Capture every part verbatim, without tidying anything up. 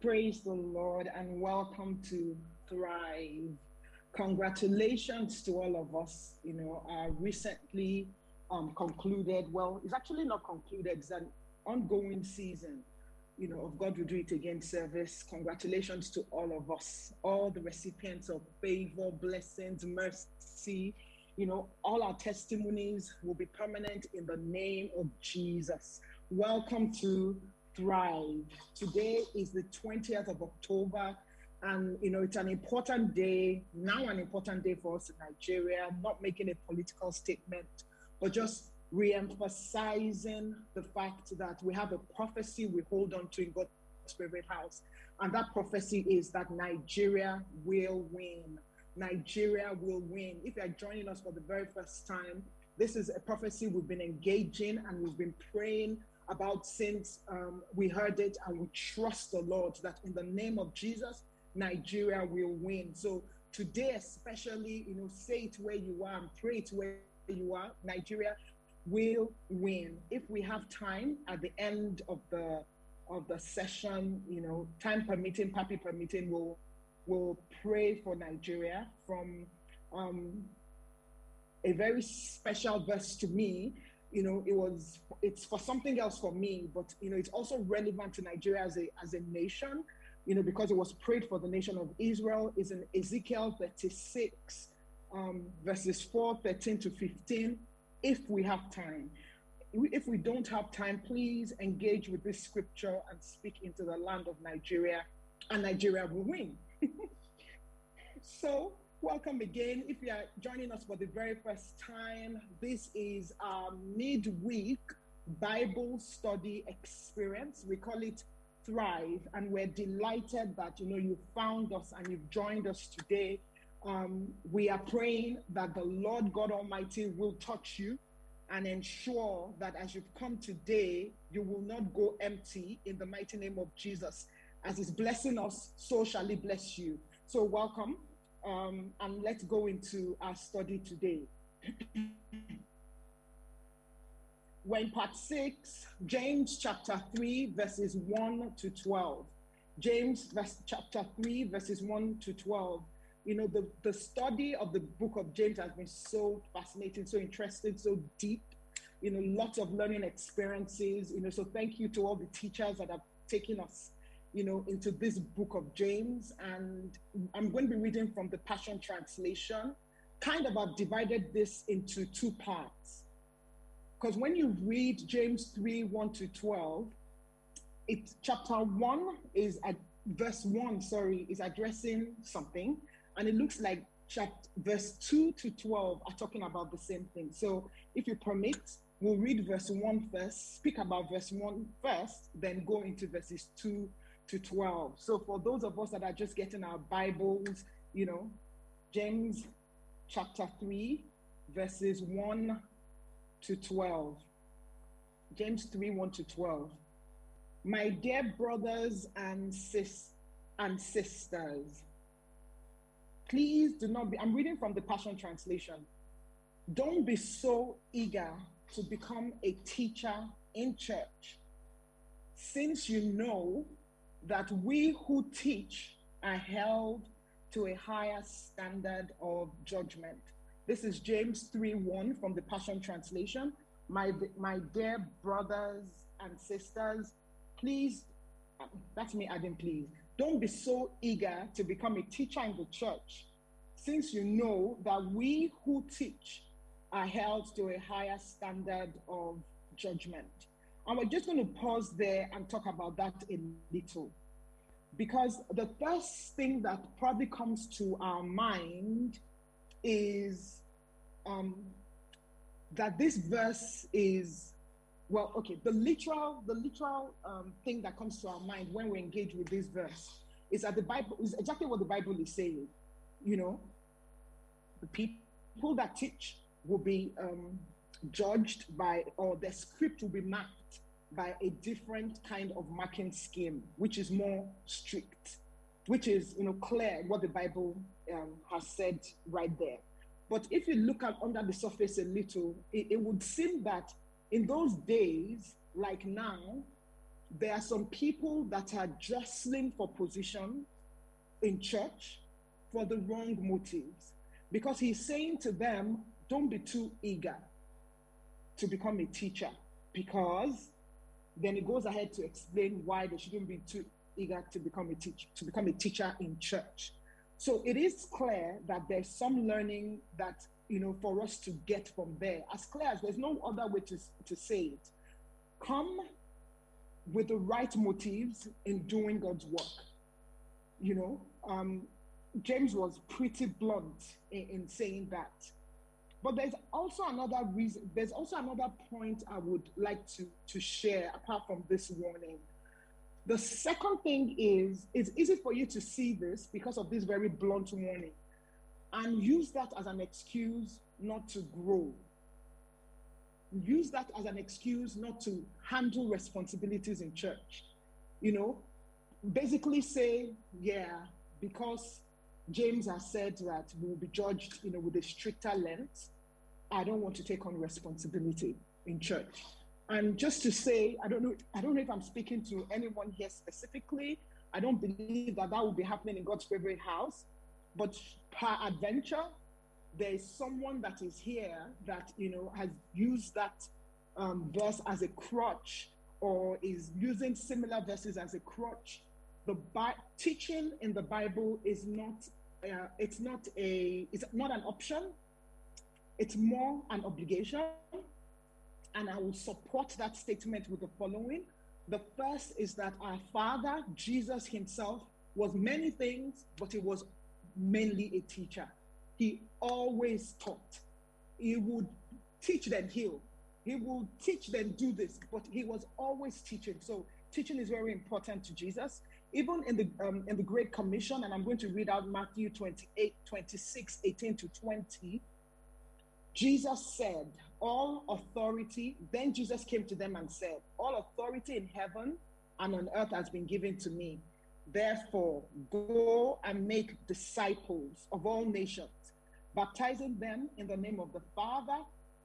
Praise the Lord and welcome to Thrive. Congratulations to all of us. You know, our recently um, concluded, well, it's actually not concluded, it's an ongoing season, you know, of God Will Do It Again service. Congratulations to all of us, all the recipients of favor, blessings, mercy. You know, all our testimonies will be permanent in the name of Jesus. Welcome to Thrive. Today is the twentieth of October, and you know, it's an important day, now an important day for us in Nigeria, not making a political statement, but just re-emphasizing the fact that we have a prophecy we hold on to in God's favorite house. And that prophecy is that Nigeria will win. Nigeria will win. If you are joining us for the very first time, this is a prophecy we've been engaging and we've been praying about since um, we heard it, and we trust the Lord that in the name of Jesus, Nigeria will win. So today especially, you know, say it where you are and pray it where you are. Nigeria will win. If we have time at the end of the of the session, you know, time permitting, Papi permitting, we'll we'll pray for Nigeria from um, a very special verse to me. You know, it was it's for something else for me, but you know, it's also relevant to Nigeria as a as a nation, you know, because it was prayed for the nation of Israel. It's in Ezekiel thirty-six, um, verses four, thirteen to fifteen. If we have time. If we don't have time, please engage with this scripture and speak into the land of Nigeria, and Nigeria will win. So welcome again. If you are joining us for the very first time, this is our midweek Bible study experience. We call it Thrive, and we're delighted that, you know, you found us and you've joined us today. Um, we are praying that the Lord God Almighty will touch you and ensure that as you've come today, you will not go empty in the mighty name of Jesus. As He's blessing us, so shall He bless you. So welcome, um, and let's go into our study today. We're in part six, James chapter three, verses one to twelve. James chapter three, verses one to twelve. You know, the, the study of the book of James has been so fascinating, so interesting, so deep, you know, lots of learning experiences, you know, so thank you to all the teachers that have taken us, you know, into this book of James. And I'm going to be reading from the Passion Translation. Kind of I've divided this into two parts, because when you read James three, one to twelve, it's chapter one is at verse one, sorry, is addressing something. And it looks like chapter, verse two to twelve are talking about the same thing. So if you permit, we'll read verse one first, speak about verse one first, then go into verses two to twelve. So for those of us that are just getting our Bibles, you know, James chapter three, verses one to twelve. James three, one to twelve. My dear brothers and sis and sisters, please do not be, I'm reading from the Passion Translation. Don't be so eager to become a teacher in church, since you know that we who teach are held to a higher standard of judgment. This is James three, one from the Passion Translation. My, my dear brothers and sisters, please, that's me adding please. Don't be so eager to become a teacher in the church, since you know that we who teach are held to a higher standard of judgment. And we're just going to pause there and talk about that a little, because the first thing that probably comes to our mind is um, that this verse is, Well, okay, the literal, the literal um, thing that comes to our mind when we engage with this verse It's at the Bible, is exactly what the Bible is saying. You know, the people that teach will be um, judged by, or their script will be marked by a different kind of marking scheme, which is more strict, which is, you know, clear what the Bible um, has said right there. But if you look at under the surface a little, it, it would seem that in those days, like now, there are some people that are jostling for position in church for the wrong motives, because he's saying to them, don't be too eager to become a teacher, because then it goes ahead to explain why they shouldn't be too eager to become a teacher, to become a teacher in church. So it is clear that there's some learning that, you know, for us to get from there, as clear as there's no other way to, to say it. Come with the right motives in doing God's work. You know, um, James was pretty blunt in, in saying that. But there's also another reason, there's also another point I would like to, to share apart from this warning. The second thing is, it's easy for you to see this because of this very blunt warning and use that as an excuse not to grow. Use that as an excuse not to handle responsibilities in church. You know, basically say, yeah, because James has said that we will be judged, you know, with a stricter lens, I don't want to take on responsibility in church. And just to say, I don't know, I don't know if I'm speaking to anyone here specifically. I don't believe that that will be happening in God's favorite house. But peradventure, there is someone that is here that, you know, has used that um, verse as a crutch, or is using similar verses as a crutch. The Bi- teaching in the Bible is not, uh, it's not a, it's not an option. It's more an obligation. And I will support that statement with the following. The first is that our Father, Jesus himself, was many things, but he was mainly a teacher. He always taught. He would teach then heal. He would teach then do this, but he was always teaching. So teaching is very important to Jesus. Even in the um, in the Great Commission, and I'm going to read out Matthew twenty-eight, twenty-six, eighteen to twenty, Jesus said, all authority, then Jesus came to them and said, all authority in heaven and on earth has been given to me. Therefore, go and make disciples of all nations, baptizing them in the name of the Father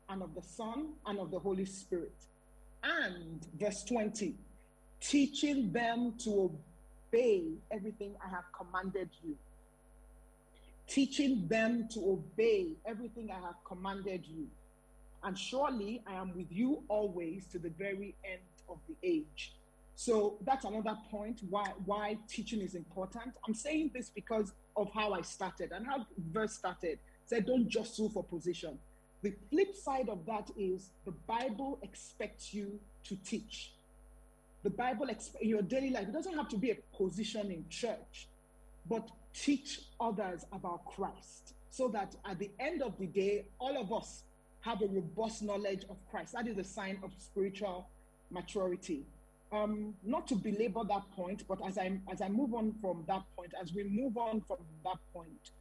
and of the Son and of the Holy Spirit. And verse twenty, teaching them to obey everything I have commanded you. Teaching them to obey everything I have commanded you. And surely I am with you always to the very end of the age. So that's another point why, why teaching is important. I'm saying this because of how I started and how verse started. Said, don't jostle for position. The flip side of that is the Bible expects you to teach. The Bible expects your daily life. It doesn't have to be a position in church, but teach others about Christ so that at the end of the day, all of us have a robust knowledge of Christ. That is a sign of spiritual maturity. Um, not to belabor that point, but as I as I move on from that point, as we move on from that point,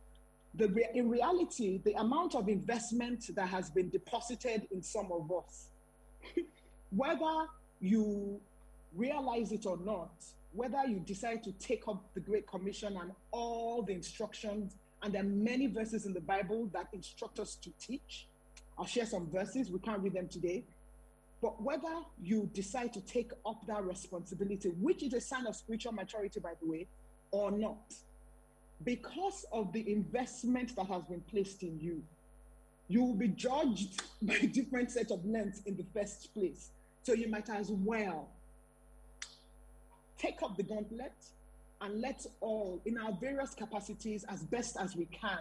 the re- in reality, the amount of investment that has been deposited in some of us, whether you realize it or not, whether you decide to take up the Great Commission and all the instructions, and there are many verses in the Bible that instruct us to teach. I'll share some verses, we can't read them today. But whether you decide to take up that responsibility, which is a sign of spiritual maturity, by the way, or not, because of the investment that has been placed in you, you will be judged by a different set of lens in the first place. So you might as well take up the gauntlet and let's all, in our various capacities, as best as we can,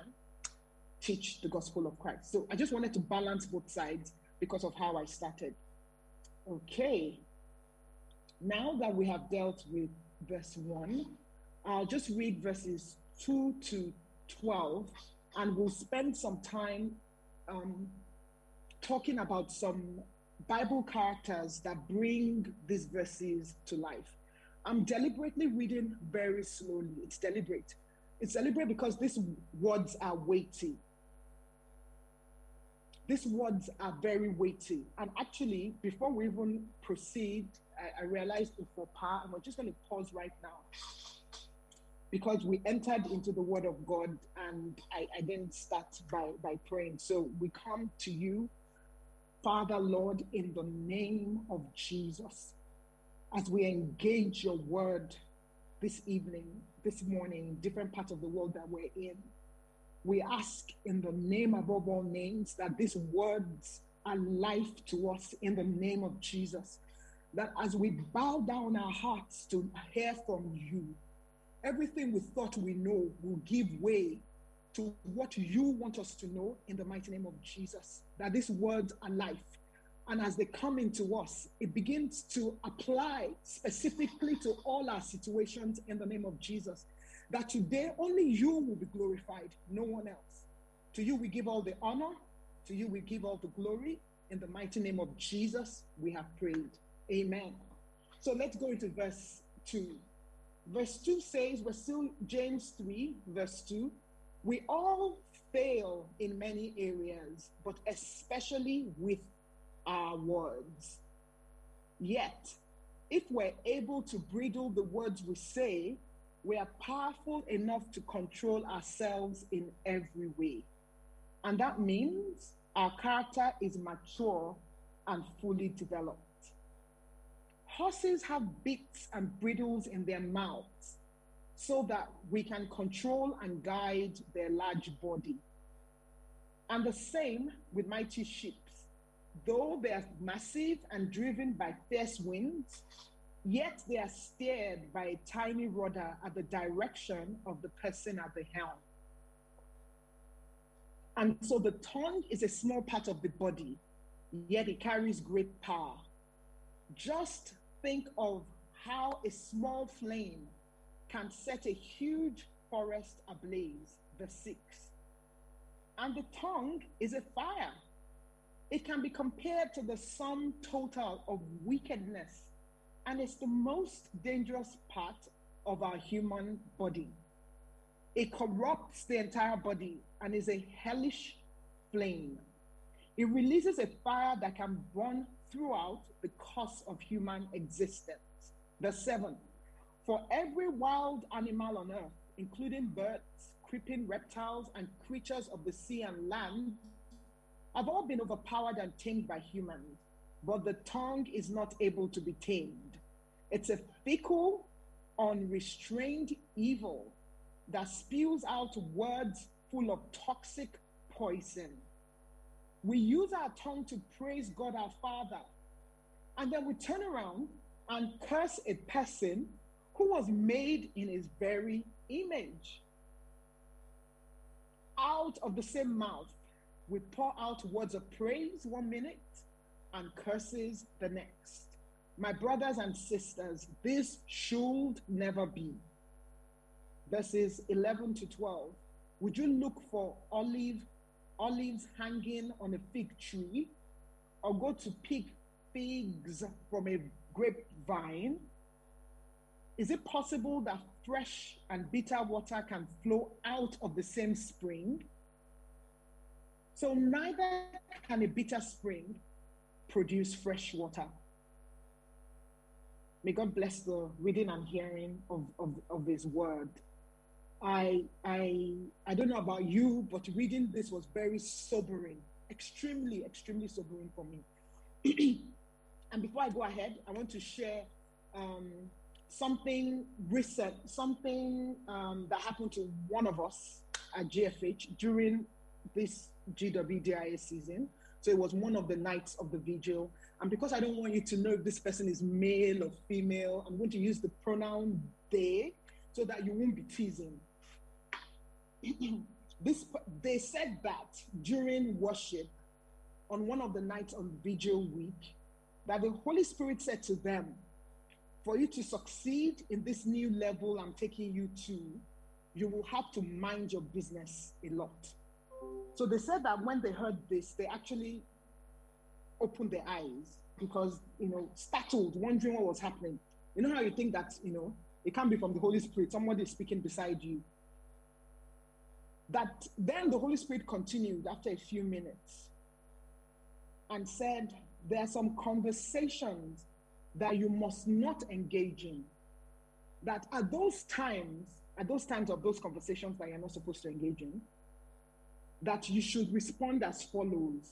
teach the gospel of Christ. So I just wanted to balance both sides because of how I started. Okay, now that we have dealt with verse one, I'll just read verses two to twelve, and we'll spend some time um, talking about some Bible characters that bring these verses to life. I'm deliberately reading very slowly. It's deliberate. It's deliberate because these words are weighty. These words are very weighty. And actually, before we even proceed, I, I realized it's a par, and we're just going to pause right now because we entered into the Word of God, and I, I didn't start by, by praying. So we come to you, Father, Lord, in the name of Jesus, as we engage your Word this evening, this morning, different parts of the world that we're in. We ask in the name above all names that these words are life to us in the name of Jesus. That as we bow down our hearts to hear from you, everything we thought we know will give way to what you want us to know in the mighty name of Jesus. That these words are life. And as they come into us, it begins to apply specifically to all our situations in the name of Jesus. That today only you will be glorified, no one else. To you we give all the honor, to you we give all the glory. In the mighty name of Jesus, we have prayed. Amen. So let's go into verse two. Verse two says, we're still James three, verse two. We all fail in many areas, but especially with our words. Yet, if we're able to bridle the words we say, we are powerful enough to control ourselves in every way. And that means our character is mature and fully developed. Horses have bits and bridles in their mouths so that we can control and guide their large body. And the same with mighty sheep. Though they are massive and driven by fierce winds, yet they are steered by a tiny rudder at the direction of the person at the helm. And so the tongue is a small part of the body, yet it carries great power. Just think of how a small flame can set a huge forest ablaze, the sixth. And the tongue is a fire. It can be compared to the sum total of wickedness, and it's the most dangerous part of our human body. It corrupts the entire body and is a hellish flame. It releases a fire that can burn throughout the course of human existence. The seventh, for every wild animal on earth, including birds, creeping reptiles, and creatures of the sea and land, have all been overpowered and tamed by humans, but the tongue is not able to be tamed. It's a fickle, unrestrained evil that spews out words full of toxic poison. We use our tongue to praise God our Father, and then we turn around and curse a person who was made in his very image. Out of the same mouth, we pour out words of praise one minute and curses the next. My brothers and sisters, this should never be. Verses eleven to twelve. Would you look for olive, olives hanging on a fig tree, or go to pick figs from a grapevine? Is it possible that fresh and bitter water can flow out of the same spring? So neither can a bitter spring produce fresh water. May God bless the reading and hearing of, of, of his word. I, I, I don't know about you, but reading this was very sobering, extremely, extremely sobering for me. And before I go ahead, I want to share um, something recent, something um, that happened to one of us at G F H during this G W D I A season. So it was one of the nights of the vigil. And because I don't want you to know if this person is male or female, I'm going to use the pronoun they so that you won't be teasing. This, they said that during worship on one of the nights on vigil week, that the Holy Spirit said to them, for you to succeed in this new level I'm taking you to, you will have to mind your business a lot. So they said that when they heard this, they actually opened their eyes because, you know, startled, wondering what was happening. You know how you think that, you know, it can be from the Holy Spirit, somebody is speaking beside you. That then the Holy Spirit continued after a few minutes and said, there are some conversations that you must not engage in. That at those times, at those times of those conversations that you're not supposed to engage in, that you should respond as follows.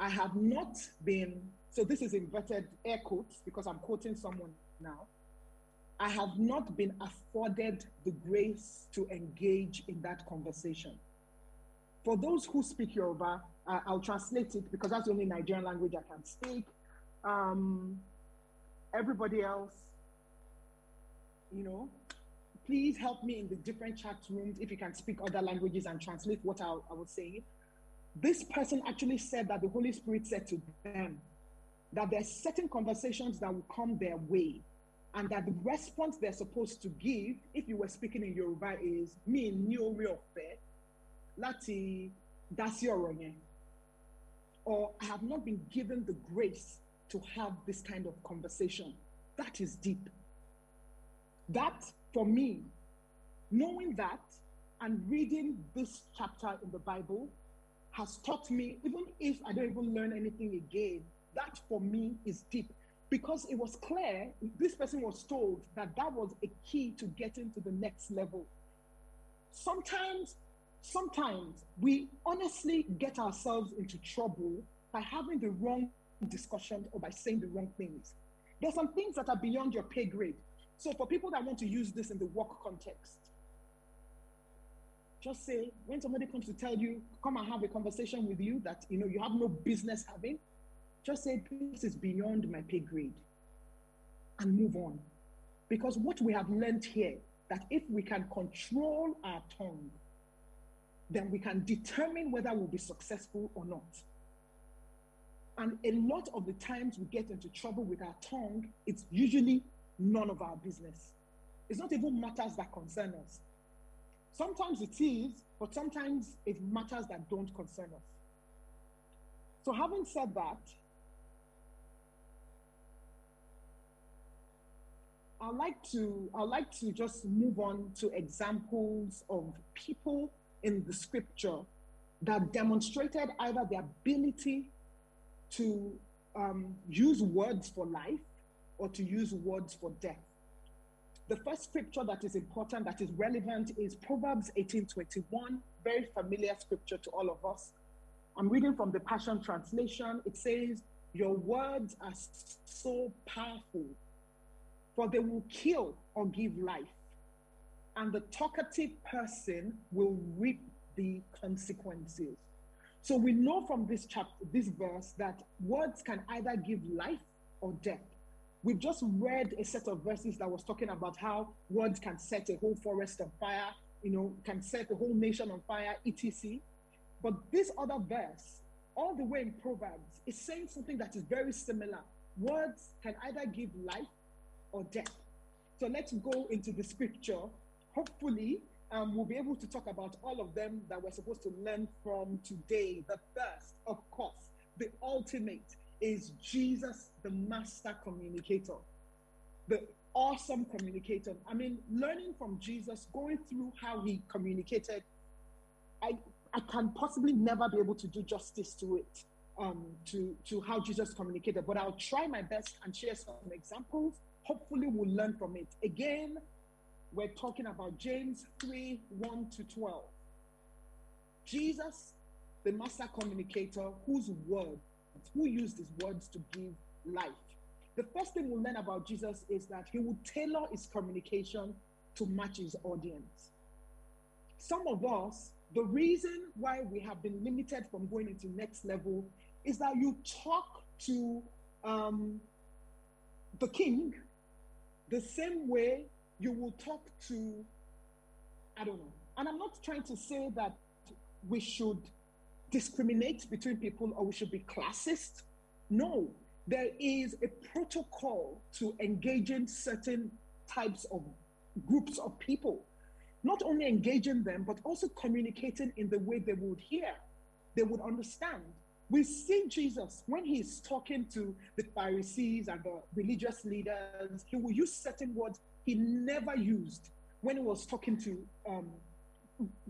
I have not been, so this is inverted air quotes because I'm quoting someone now. I have not been afforded the grace to engage in that conversation. For those who speak Yoruba, uh, I'll translate it because that's the only Nigerian language I can speak. Um, everybody else, you know, please help me in the different chat rooms if you can speak other languages and translate what I, I was saying. This person actually said that the Holy Spirit said to them that there are certain conversations that will come their way and that the response they're supposed to give, if you were speaking in Yoruba, is mi ni ore ofe lati dasi oro yen, or I have not been given the grace to have this kind of conversation. That is deep. That, for me, knowing that and reading this chapter in the Bible has taught me, even if I don't even learn anything again, that for me is deep. Because it was clear, this person was told that that was a key to getting to the next level. Sometimes, sometimes we honestly get ourselves into trouble by having the wrong discussion or by saying the wrong things. There's some things that are beyond your pay grade. So for people that want to use this in the work context, just say, when somebody comes to tell you, come and have a conversation with you that, you know, you have no business having, just say, this is beyond my pay grade, and move on. Because what we have learned here, that if we can control our tongue, then we can determine whether we'll be successful or not. And a lot of the times we get into trouble with our tongue, it's usually none of our business. It's not even matters that concern us. Sometimes it is, but sometimes it matters that don't concern us. So having said that, I like to I like to just move on to examples of people in the scripture that demonstrated either the ability to um, use words for life or to use words for death. The first scripture that is important, that is relevant, is Proverbs eighteen twenty-one, very familiar scripture to all of us. I'm reading from the Passion Translation. It says, your words are so powerful, for they will kill or give life, and the talkative person will reap the consequences. So we know from this chapter, this verse, that words can either give life or death. We've just read a set of verses that was talking about how words can set a whole forest on fire, you know, can set a whole nation on fire, et cetera. But this other verse, all the way in Proverbs, is saying something that is very similar. Words can either give life or death. So let's go into the scripture. Hopefully, um, we'll be able to talk about all of them that we're supposed to learn from today. The first, of course, the ultimate, is Jesus, the master communicator, the awesome communicator. I mean, learning from Jesus, going through how he communicated, I I can possibly never be able to do justice to it, um, to, to how Jesus communicated, but I'll try my best and share some examples. Hopefully we'll learn from it. Again, we're talking about James three, one to twelve. Jesus, the master communicator, whose word, who used his words to give life. The first thing we'll learn about Jesus is that he will tailor his communication to match his audience. Some of us, the reason why we have been limited from going into next level is that you talk to um, the king the same way you will talk to, I don't know. And I'm not trying to say that we should discriminate between people or we should be classist. No, there is a protocol to engaging certain types of groups of people. Not only engaging them, but also communicating in the way they would hear, they would understand, We see Jesus, when he's talking to the Pharisees and the religious leaders, he will use certain words he never used when he was talking to um,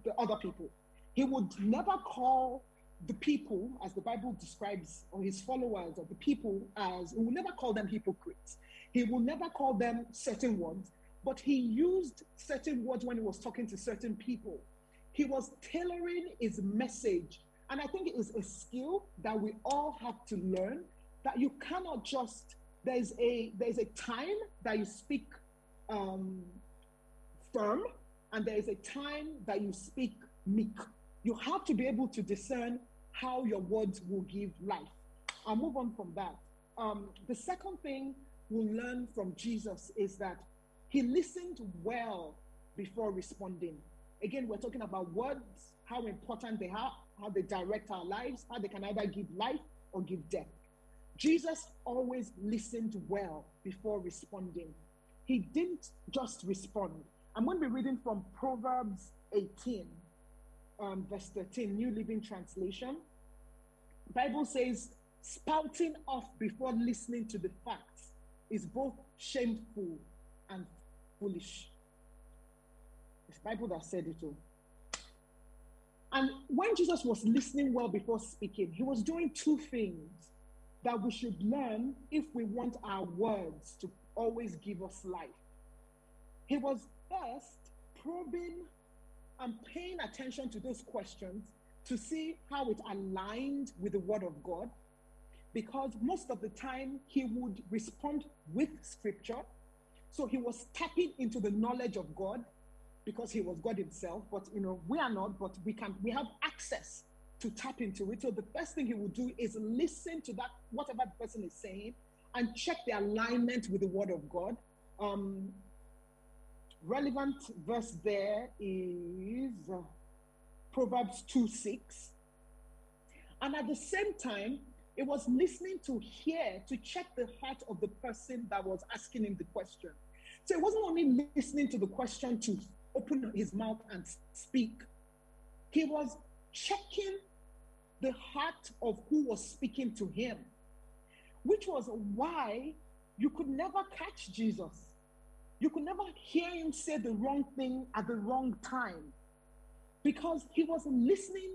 the other people. He would never call the people, as the Bible describes, or his followers, or the people as, he will never call them hypocrites. He will never call them certain words, but he used certain words when he was talking to certain people. He was tailoring his message. And I think it is a skill that we all have to learn, that you cannot just, there's a there's a time that you speak um, firm, and there is a time that you speak meek. You have to be able to discern how your words will give life. I'll move on from that. Um, the second thing we'll learn from Jesus is that he listened well before responding. Again, we're talking about words, how important they are, how they direct our lives, how they can either give life or give death. Jesus always listened well before responding. He didn't just respond. I'm going to be reading from Proverbs eighteen, um, verse thirteen, New Living Translation. The Bible says, spouting off before listening to the facts is both shameful and foolish. It's the Bible that said it all. And when Jesus was listening well before speaking, he was doing two things that we should learn if we want our words to always give us life. He was first probing and paying attention to those questions to see how it aligned with the Word of God, because most of the time he would respond with Scripture. So he was tapping into the knowledge of God, because he was God himself, but you know, we are not, but we can, we have access to tap into it. So the first thing he will do is listen to that, whatever the person is saying, and check the alignment with the Word of God. Um, relevant verse there is uh, Proverbs two six. And at the same time, it was listening to hear, to check the heart of the person that was asking him the question. So it wasn't only listening to the question to open his mouth and speak. He was checking the heart of who was speaking to him, which was why you could never catch Jesus. You could never hear him say the wrong thing at the wrong time, because he was listening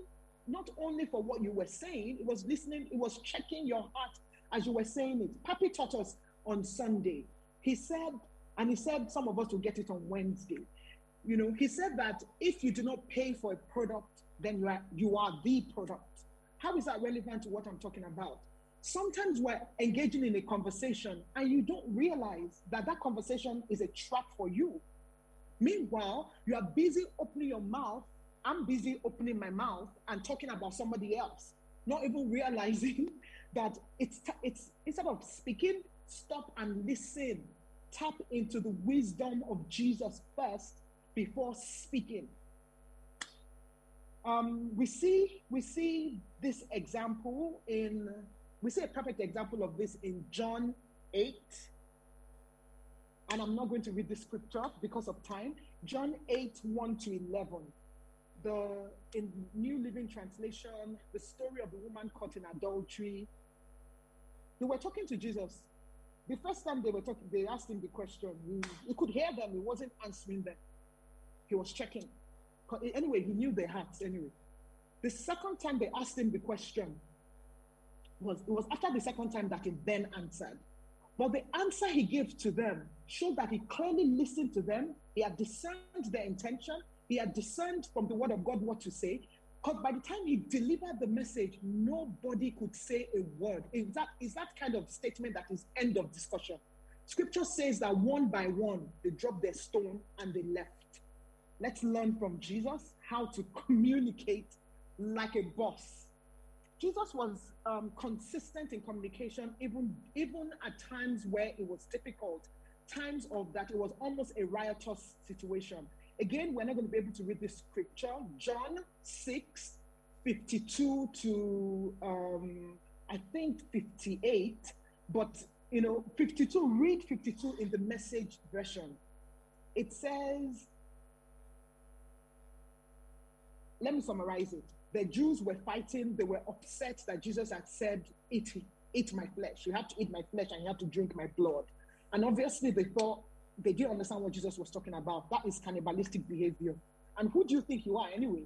not only for what you were saying, it was listening, it was checking your heart as you were saying it. Papi taught us on Sunday. He said, and he said, some of us will get it on Wednesday. You know, he said that if you do not pay for a product, then you are, you are the product. How is that relevant to what I'm talking about? Sometimes we're engaging in a conversation and you don't realize that that conversation is a trap for you. Meanwhile, you are busy opening your mouth. I'm busy opening my mouth and talking about somebody else, not even realizing that it's, it's instead of speaking, stop and listen. Tap into the wisdom of Jesus first before speaking. Um, we see we see this example in we see a perfect example of this in John eight, and I'm not going to read the scripture because of time. John eight, one to eleven. The in New Living Translation, the story of the woman caught in adultery. They were talking to Jesus. The first time they were talking, they asked him the question. He, he could hear them. He wasn't answering them. He was checking. Anyway, he knew their hearts anyway. The second time they asked him the question, was, it was after the second time that he then answered. But the answer he gave to them showed that he clearly listened to them. He had discerned their intention. He had discerned from the Word of God what to say. Because by the time he delivered the message, nobody could say a word. Is that, is that kind of statement that is end of discussion? Scripture says that one by one, they dropped their stone and they left. Let's learn from Jesus how to communicate like a boss. Jesus was um, consistent in communication, even, even at times where it was difficult, times of that it was almost a riotous situation. Again, we're not going to be able to read this scripture. John six, fifty-two to, um, I think, fifty-eight. But, you know, fifty-two, read fifty-two in the Message version. It says, let me summarize it. The Jews were fighting. They were upset that Jesus had said, eat, eat my flesh. You have to eat my flesh and you have to drink my blood. And obviously they thought, they didn't understand what Jesus was talking about. That is cannibalistic behavior. And who do you think you are anyway?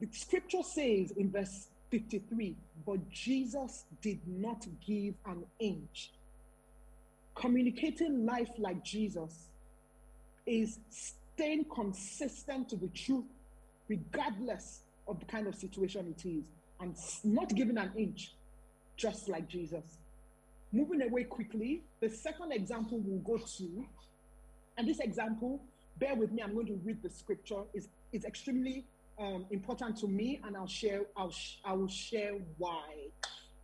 The scripture says in verse fifty-three, but Jesus did not give an inch. Communicating life like Jesus is staying consistent to the truth, regardless of the kind of situation it is, and not giving an inch, just like Jesus. Moving away quickly, the second example we'll go to, and this example, bear with me, I'm going to read the scripture, is it's extremely um, important to me, and I'll share, I'll sh- I will share why.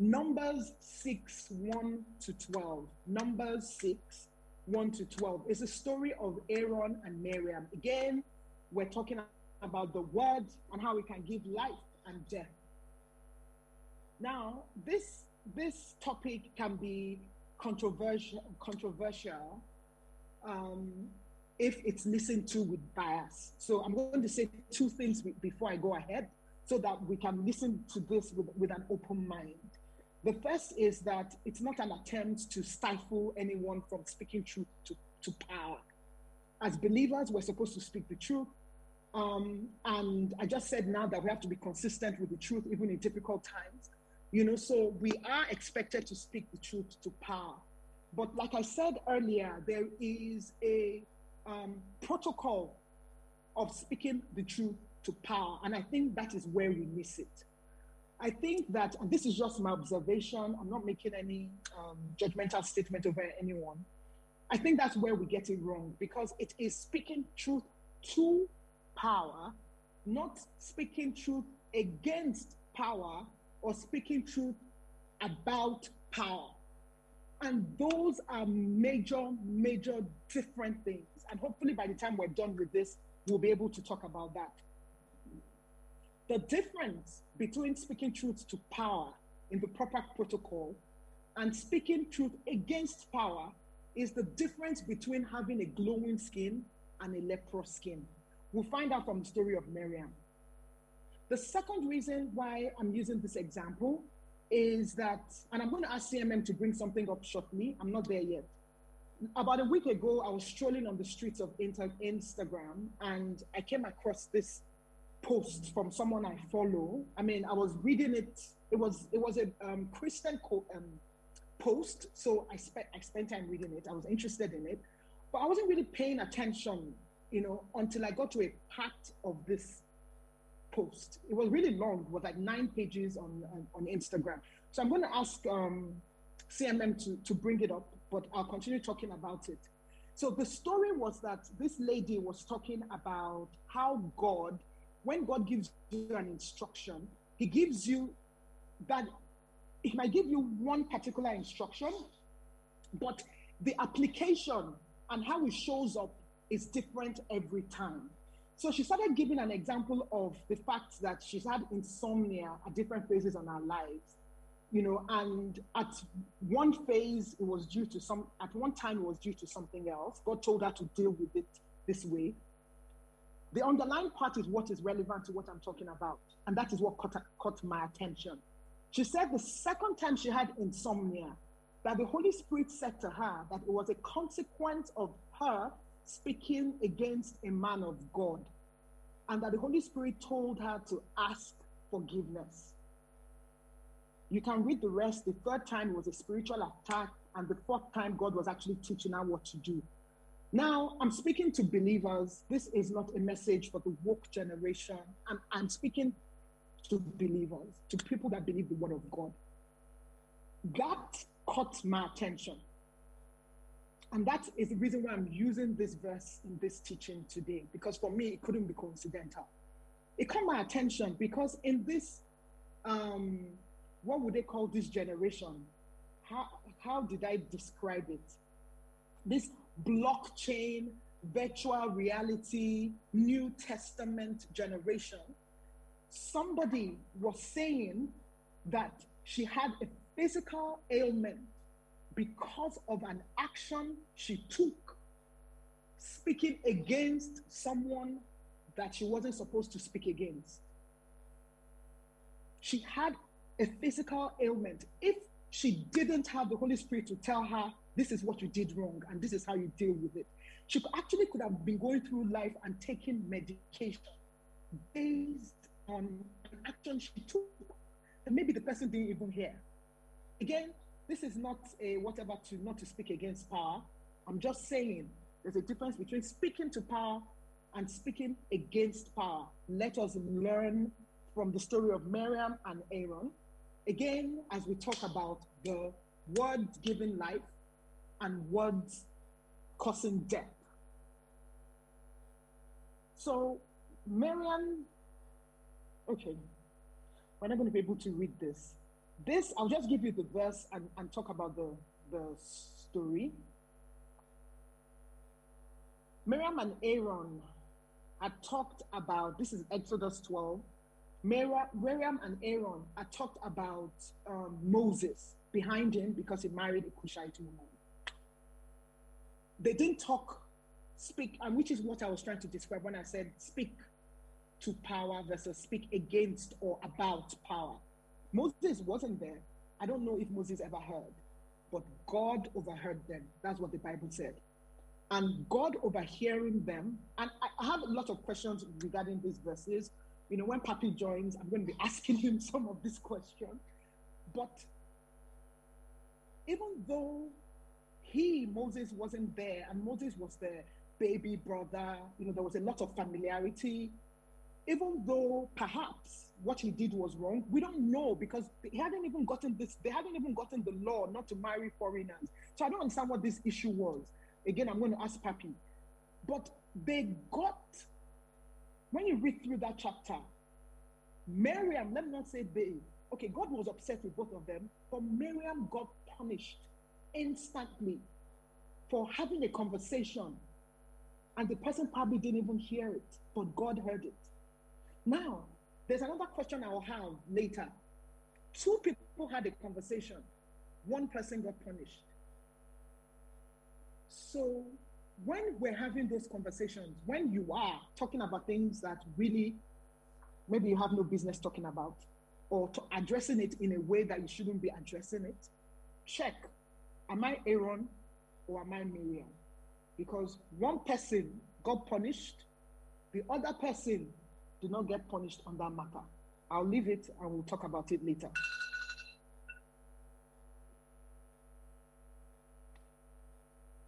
Numbers six, one to twelve. Numbers six, one to twelve. It's a story of Aaron and Miriam. Again, we're talking about the word and how it can give life and death. Now, this this topic can be controversial, controversial um, if it's listened to with bias. So I'm going to say two things before I go ahead so that we can listen to this with, with an open mind. The first is that it's not an attempt to stifle anyone from speaking truth to, to power. As believers, we're supposed to speak the truth. Um, and I just said now that we have to be consistent with the truth, even in difficult times. You know, so we are expected to speak the truth to power. But like I said earlier, there is a um, protocol of speaking the truth to power. And I think that is where we miss it. I think that, and this is just my observation, I'm not making any um, judgmental statement over anyone. I think that's where we get it wrong, because it is speaking truth to power, not speaking truth against power or speaking truth about power. And those are major, major different things. And hopefully by the time we're done with this, we'll be able to talk about that. The difference between speaking truth to power in the proper protocol and speaking truth against power is the difference between having a glowing skin and a leprous skin. We'll find out from the story of Miriam. The second reason why I'm using this example is that, and I'm going to ask C M M to bring something up shortly. I'm not there yet. About a week ago, I was strolling on the streets of Instagram, and I came across this post from someone I follow. I mean, I was reading it. It was it was a um, Christian co- um, post, so I spent I spent time reading it. I was interested in it, but I wasn't really paying attention. You know, until I got to a part of this post. It was really long, it was like nine pages on, on, on Instagram. So I'm going to ask um, C M M to, to bring it up, but I'll continue talking about it. So the story was that this lady was talking about how God, when God gives you an instruction, he gives you that, he might give you one particular instruction, but the application and how it shows up is different every time. So she started giving an example of the fact that she's had insomnia at different phases in our lives, you know, and at one phase it was due to some, at one time it was due to something else. God told her to deal with it this way. The underlying part is what is relevant to what I'm talking about, and that is what caught, caught my attention. She said the second time she had insomnia, that the Holy Spirit said to her that it was a consequence of her speaking against a man of God, and that the Holy Spirit told her to ask forgiveness. You can read the rest. The third time was a spiritual attack, and the fourth time God was actually teaching her what to do. Now, I'm speaking to believers. This is not a message for the woke generation. I'm, I'm speaking to believers, to people that believe the word of God. That caught my attention. And that is the reason why I'm using this verse in this teaching today, because for me, it couldn't be coincidental. It caught my attention because in this, um, what would they call this generation? How, how did I describe it? This blockchain, virtual reality, New Testament generation. Somebody was saying that she had a physical ailment because of an action she took, speaking against someone that she wasn't supposed to speak against. she had a physical ailment. If she didn't have the Holy Spirit to tell her, this is what you did wrong and this is how you deal with it, she actually could have been going through life and taking medication based on an action she took that maybe the person didn't even hear. Again, this is not a whatever to not to speak against power. I'm just saying there's a difference between speaking to power and speaking against power. Let us learn from the story of Miriam and Aaron. Again, as we talk about the word giving life and words causing death. So Miriam, okay, we're not going to be able to read this. This, I'll just give you the verse and, and talk about the, the story. Miriam and Aaron are talked about, this is Exodus twelve. Miriam and Aaron are talked about um, Moses behind him because he married a Cushite woman. They didn't talk, speak, and which is what I was trying to describe when I said speak to power versus speak against or about power. Moses wasn't there. I don't know if Moses ever heard, but God overheard them. That's what the Bible said. And God overhearing them, and I have a lot of questions regarding these verses. You know, when Papi joins, I'm going to be asking him some of this question. But even though he, Moses, wasn't there, and Moses was the baby brother, you know, there was a lot of familiarity. Even though perhaps what he did was wrong, we don't know, because they hadn't even gotten this, they hadn't even gotten the law not to marry foreigners. So I don't understand what this issue was. Again, I'm going to ask Papi. But they got, when you read through that chapter, Miriam, let me not say they, okay, God was upset with both of them, but Miriam got punished instantly for having a conversation. And the person probably didn't even hear it, but God heard it. Now, there's another question I will have later. Two people had a conversation. One person got punished. So when we're having those conversations, when you are talking about things that really, maybe you have no business talking about, or to addressing it in a way that you shouldn't be addressing it, check, am I Aaron or am I Miriam? Because one person got punished, the other person did not get punished on that matter. I'll leave it and we'll talk about it later.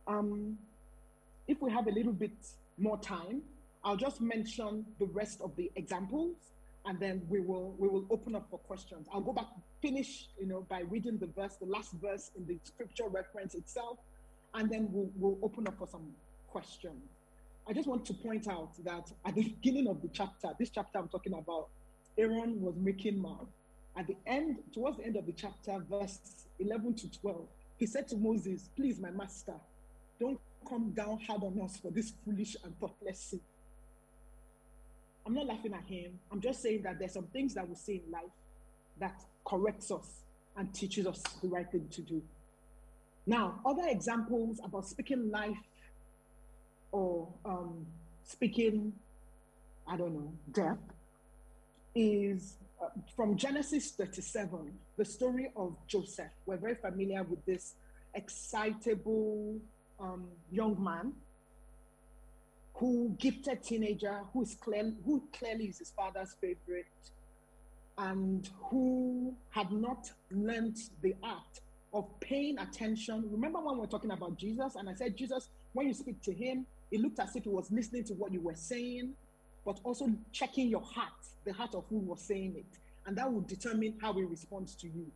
Um, if we have a little bit more time, I'll just mention the rest of the examples, and then we will we will open up for questions. I'll go back, finish, you know, by reading the verse, the last verse in the scripture reference itself, and then we'll, we'll open up for some questions. I just want to point out that at the beginning of the chapter, this chapter I'm talking about, Aaron was making mouth. At the end, towards the end of the chapter, verse eleven to twelve, he said to Moses, please, my master, don't come down hard on us for this foolish and thoughtless sin. I'm not laughing at him. I'm just saying that there's some things that we see in life that corrects us and teaches us the right thing to do. Now, other examples about speaking life or um, speaking, I don't know, death, is uh, from Genesis thirty-seven, the story of Joseph. We're very familiar with this excitable um, young man who gifted teenager, who is clear, who clearly is his father's favorite, and who had not learned the art of paying attention. Remember when we were talking about Jesus, and I said, Jesus, when you speak to him, it looked as if he was listening to what you were saying, but also checking your heart, the heart of who was saying it, and that will determine how he responds to you.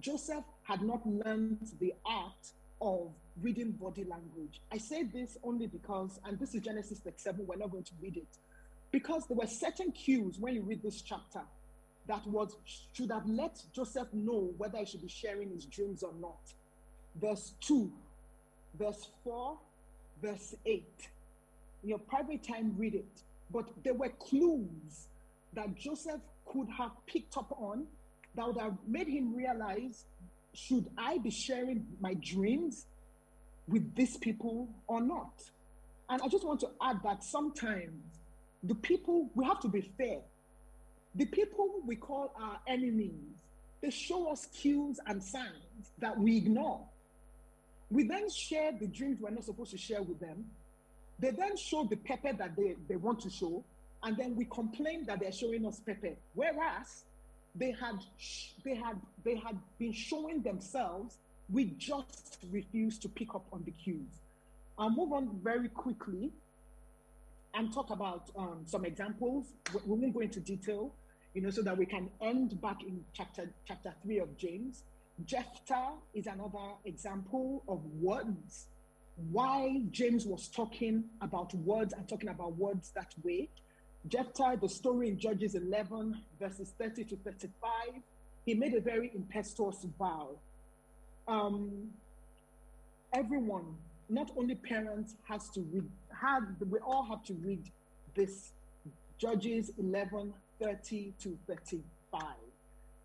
Joseph had not learned the art of reading body language. I say this only because, and this is Genesis thirty-seven, we're not going to read it, because there were certain cues when you read this chapter that was, should have let Joseph know whether he should be sharing his dreams or not. Verse two, verse four, verse eight. In your private time, read it. But there were clues that Joseph could have picked up on that would have made him realize, should I be sharing my dreams with these people or not? And I just want to add that sometimes the people, we have to be fair. The people we call our enemies, they show us cues and signs that we ignore. We then share the dreams we're not supposed to share with them. They then show the pepper that they, they want to show. And then we complain that they're showing us pepper. Whereas they had, they had, they had been showing themselves, we just refuse to pick up on the cues. I'll move on very quickly and talk about um, some examples. We won't go into detail, you know, so that we can end back in chapter chapter three of James. Jephthah is another example of words. Why James was talking about words and talking about words that way. Jephthah, the story in Judges eleven, verses thirty to thirty-five, he made a very impetuous vow. Um, everyone, not only parents, has to read, have, we all have to read this, Judges eleven, thirty to thirty-five.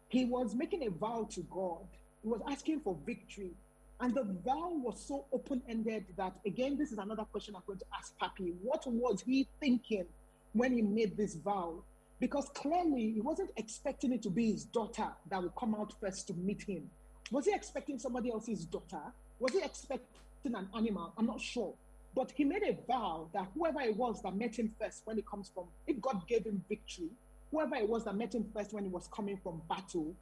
He was making a vow to God. He was asking for victory. And the vow was so open-ended that, again, this is another question I'm going to ask Papi. What was he thinking when he made this vow? Because clearly, he wasn't expecting it to be his daughter that would come out first to meet him. Was he expecting somebody else's daughter? Was he expecting an animal? I'm not sure. But he made a vow that whoever it was that met him first when he comes from, if God gave him victory, whoever it was that met him first when he was coming from battle,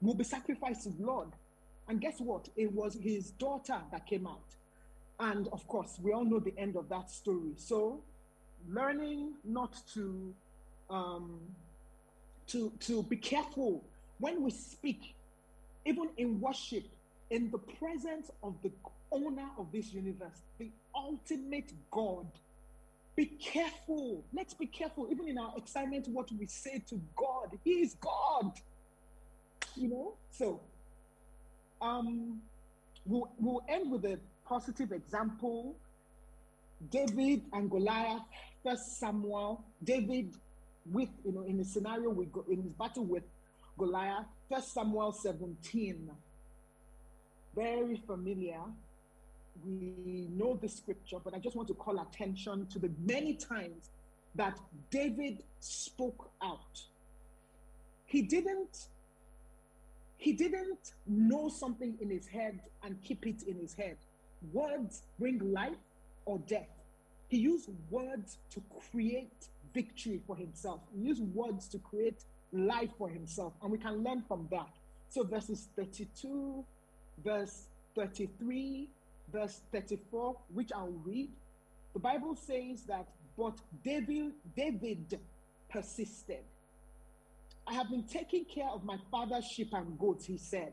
will be sacrificed to blood. And guess what? It was his daughter that came out. And of course, we all know the end of that story. So learning not to, um, to, to be careful when we speak, even in worship, in the presence of the owner of this universe, the ultimate God. Be careful. Let's be careful, even in our excitement, what we say to God. He is God. You know? So, Um, we'll, we'll end with a positive example. David and Goliath, First Samuel. David, with you know, in the scenario we go in his battle with Goliath, First Samuel seventeen. Very familiar. We know the scripture, but I just want to call attention to the many times that David spoke out. He didn't. He didn't know something in his head and keep it in his head. Words bring life or death. He used words to create victory for himself. He used words to create life for himself. And we can learn from that. So verses thirty-two, verse thirty-three, verse thirty-four, which I'll read. The Bible says that, but David, David persisted. I have been taking care of my father's sheep and goats, he said.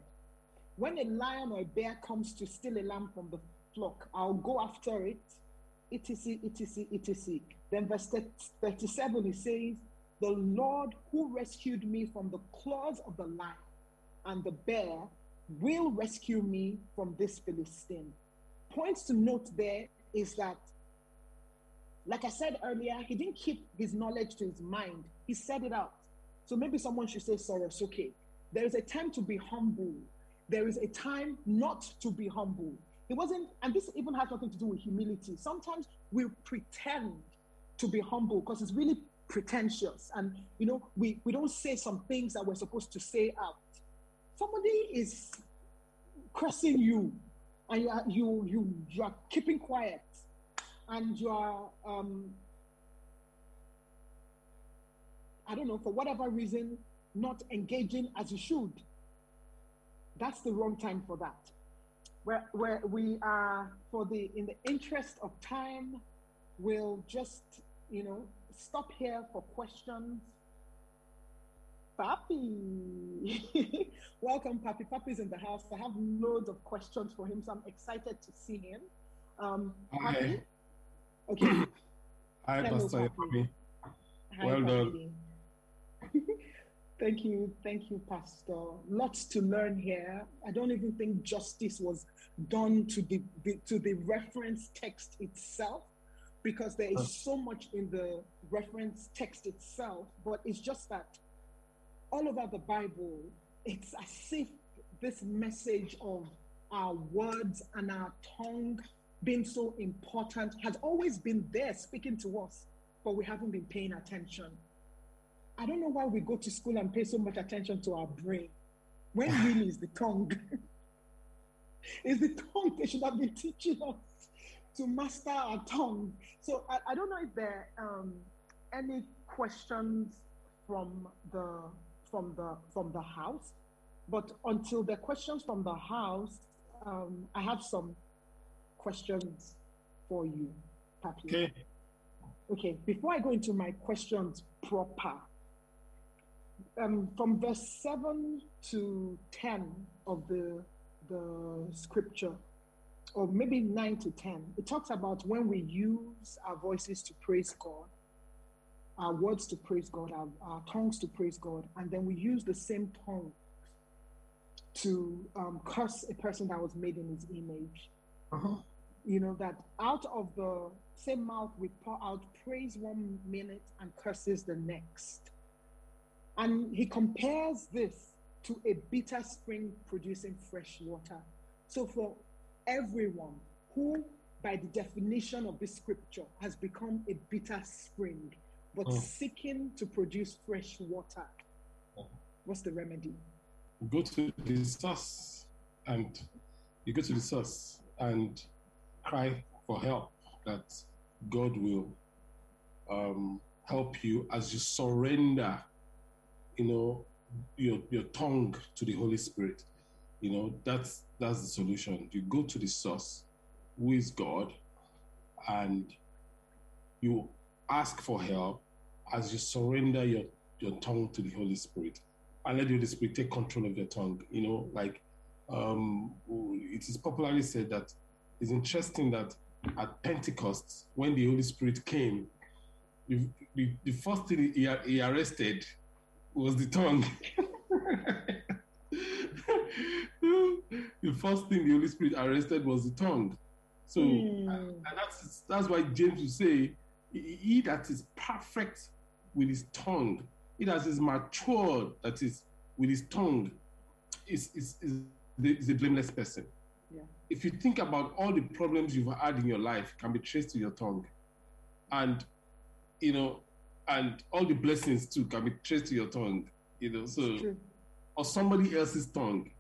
When a lion or a bear comes to steal a lamb from the flock, I'll go after it, et cetera, et cetera, et cetera. Then verse thirty-seven, he says, the Lord who rescued me from the claws of the lion and the bear will rescue me from this Philistine. Points to note there is that, like I said earlier, he didn't keep his knowledge to his mind. He said it out. So maybe someone should say, sorry, it's okay. There is a time to be humble. There is a time not to be humble. It wasn't, and this even has nothing to do with humility. Sometimes we pretend to be humble because it's really pretentious. And, you know, we, we don't say some things that we're supposed to say out. Somebody is cursing you and you are, you, you, you are keeping quiet and you are, um, I don't know, for whatever reason, not engaging as you should. That's the wrong time for that. Where, where we are, for the, in the interest of time, we'll just, you know, stop here for questions. Papi, welcome, Papi. Papi's in the house. I have loads of questions for him, so I'm excited to see him. Um, Papi? Okay. Okay. Hi, hello, Pastor Papi. Hi, well Papi. Done. Thank you, thank you, Pastor. Lots to learn here. I don't even think justice was done to the, the to the reference text itself, because there is so much in the reference text itself. But it's just that all over the Bible, it's as if this message of our words and our tongue being so important has always been there speaking to us, but we haven't been paying attention. I don't know why we go to school and pay so much attention to our brain. When really is the tongue? It's the tongue they should have been teaching us to master our tongue. So I, I don't know if there are um, any questions from the from the from the house, but until the questions from the house, um, I have some questions for you, Papi. Okay. Okay, before I go into my questions proper, um, from verse seven to ten of the, the scripture, or maybe nine to ten, it talks about when we use our voices to praise God, our words to praise God, our, our tongues to praise God, and then we use the same tongue to um, curse a person that was made in his image. Uh-huh. You know, that out of the same mouth we pour out praise one minute and curses the next. And he compares this to a bitter spring producing fresh water. So for everyone who, by the definition of this scripture, has become a bitter spring, but oh. seeking to produce fresh water, what's the remedy? Go to the source, and you go to the source and cry for help, that God will um, help you as you surrender, you know, your your tongue to the Holy Spirit. You know, that's that's the solution. You go to the source, who is God, and you ask for help as you surrender your, your tongue to the Holy Spirit. And let the Holy Spirit take control of your tongue. You know, like, um, it is popularly said that it's interesting that at Pentecost, when the Holy Spirit came, the, the, the first thing he, he arrested was the tongue. The first thing the Holy Spirit arrested was the tongue. So, mm. and, and that's that's why James would say, he that is perfect with his tongue, he that is matured, that is with his tongue, is is is the, is the blameless person. Yeah. If you think about all the problems you've had in your life, can be traced to your tongue, and you know, and all the blessings too can be traced to your tongue, you know. So, or somebody else's tongue,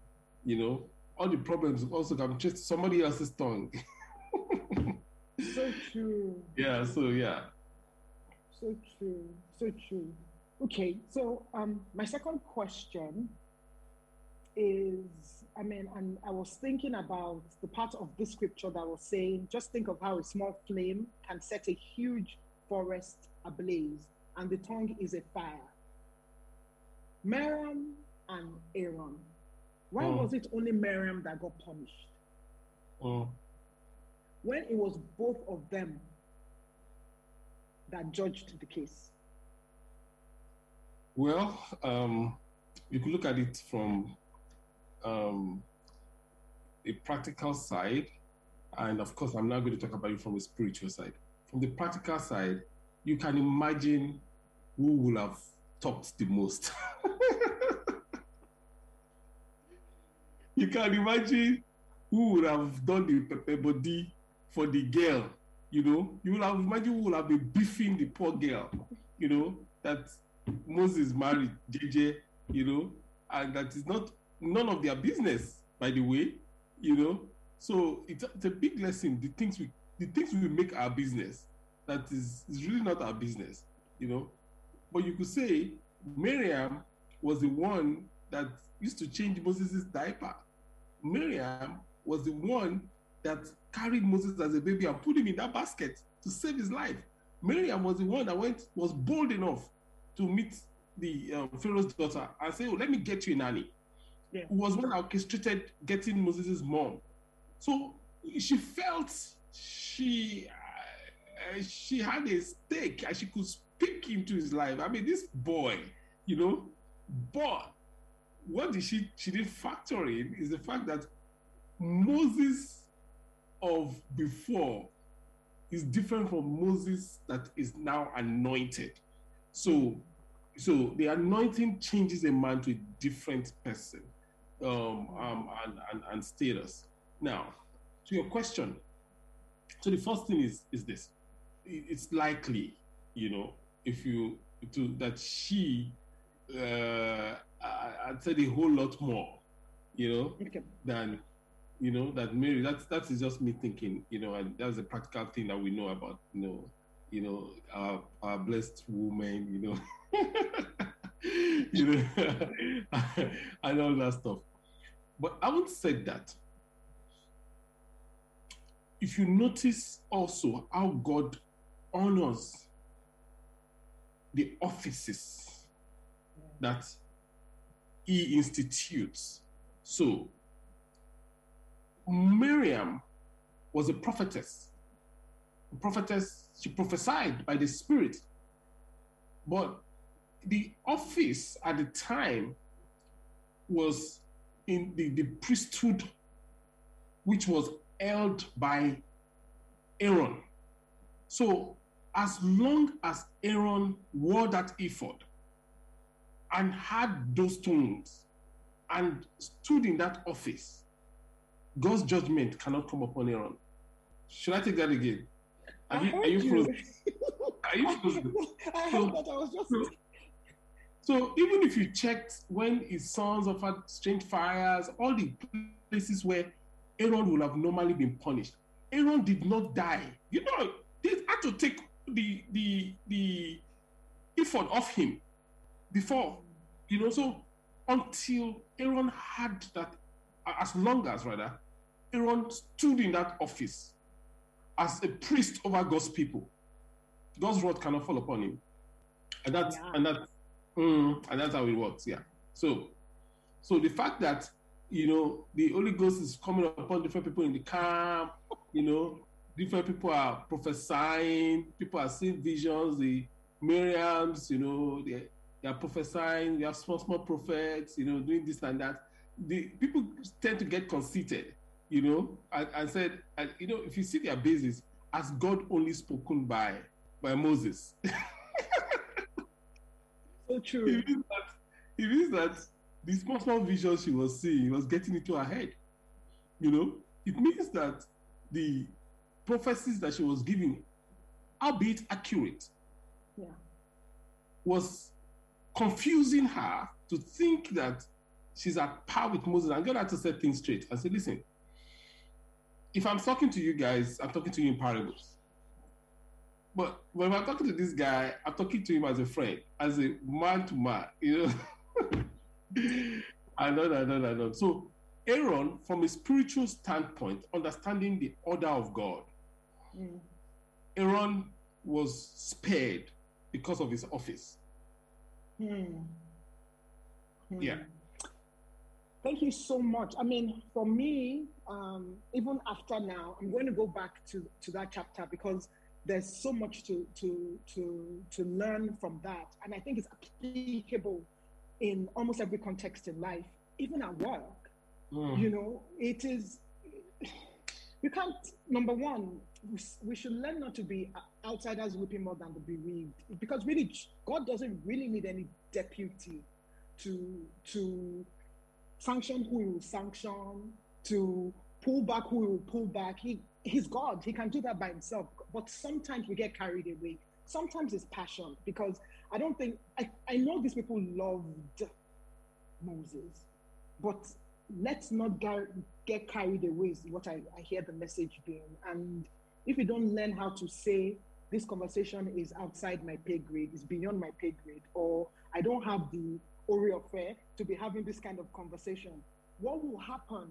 you know. All the problems also can be traced to somebody else's tongue. So true. Yeah. So yeah. So true. So true. Okay. So um, my second question is. I mean, and I was thinking about the part of this scripture that was saying, just think of how a small flame can set a huge forest ablaze, and the tongue is a fire. Miriam and Aaron. Why oh. was it only Miriam that got punished? Oh. When it was both of them that judged the case. Well, um, you could look at it from Um, a practical side, and of course I'm now going to talk about it from a spiritual side. From the practical side, you can imagine who will have talked the most. You can imagine who would have done the pepe body for the girl, you know. You will have imagine who would have been beefing the poor girl, you know, that Moses married J J, you know, and that is not none of their business, by the way, you know. So it's, it's a big lesson. The things we, the things we make our business, that is, is really not our business, you know. But you could say Miriam was the one that used to change Moses' diaper. Miriam was the one that carried Moses as a baby and put him in that basket to save his life. Miriam was the one that went was bold enough to meet the um, Pharaoh's daughter and say, "Oh, let me get you a nanny." Yeah. Was one orchestrated getting Moses' mom. So she felt she uh, she had a stake and she could speak into his life. I mean, this boy, you know, but what did she, she didn't factor in is the fact that Moses of before is different from Moses that is now anointed. So, so the anointing changes a man to a different person. Um, um, and, and, and status. Now, to your question. So the first thing is is this: it's likely, you know, if you to that she uh, had said a whole lot more, you know, okay. than, you know, that Mary. That's that is just me thinking, you know, and that's a practical thing that we know about, you know, you know, our, our blessed woman, you know, you know, and all that stuff. But I haven't said that. If you notice also how God honors the offices that he institutes. So, Miriam was a prophetess. A prophetess, she prophesied by the Spirit. But the office at the time was in the, the priesthood, which was held by Aaron. So as long as Aaron wore that ephod and had those stones and stood in that office, God's judgment cannot come upon Aaron. Should I take that again? Are I you, are you, you. frozen? Are you frozen? I so, that I was just... so, so even if you checked when his sons offered strange fires, all the places where Aaron would have normally been punished, Aaron did not die. You know, they had to take the the the effort off him before, you know. So until Aaron had that, as long as rather Aaron stood in that office as a priest over God's people, God's wrath cannot fall upon him, and that's yeah. and that's mm, and that's how it works. Yeah. So, so the fact that, you know, the Holy Ghost is coming upon different people in the camp, you know, different people are prophesying, people are seeing visions, the Miriams, you know, they, they are prophesying, they have small, small prophets, you know, doing this and that. The people tend to get conceited, you know, and, and said, and, you know, if you see their basis, as God only spoken by, by Moses. So true. It means that, it means that the small, small visions she was seeing was getting into her head. You know, it means that the prophecies that she was giving, albeit accurate, yeah. was confusing her to think that she's at par with Moses. And God had to set things straight and say, listen, if I'm talking to you guys, I'm talking to you in parables. But when I'm talking to this guy, I'm talking to him as a friend, as a man to man, you know. I know, I know, I know. So Aaron, from a spiritual standpoint, understanding the order of God, mm. Aaron was spared because of his office. Mm. Mm. Yeah. Thank you so much. I mean, for me, um, even after now, I'm going to go back to, to that chapter because there's so much to to to to learn from that, and I think it's applicable in almost every context in life, even at work. Mm. You know, it is, you can't, number one, we should learn not to be outsiders weeping more than the bereaved, because really, God doesn't really need any deputy to, to sanction who he will sanction, to pull back who he will pull back. He, he's God, he can do that by himself, but sometimes we get carried away. Sometimes it's passion, because I don't think, I, I know these people loved Moses, but let's not get, get carried away is what I, I hear the message being. And if you don't learn how to say, this conversation is outside my pay grade, it's beyond my pay grade, or I don't have the Oreo-fair to be having this kind of conversation, what will happen?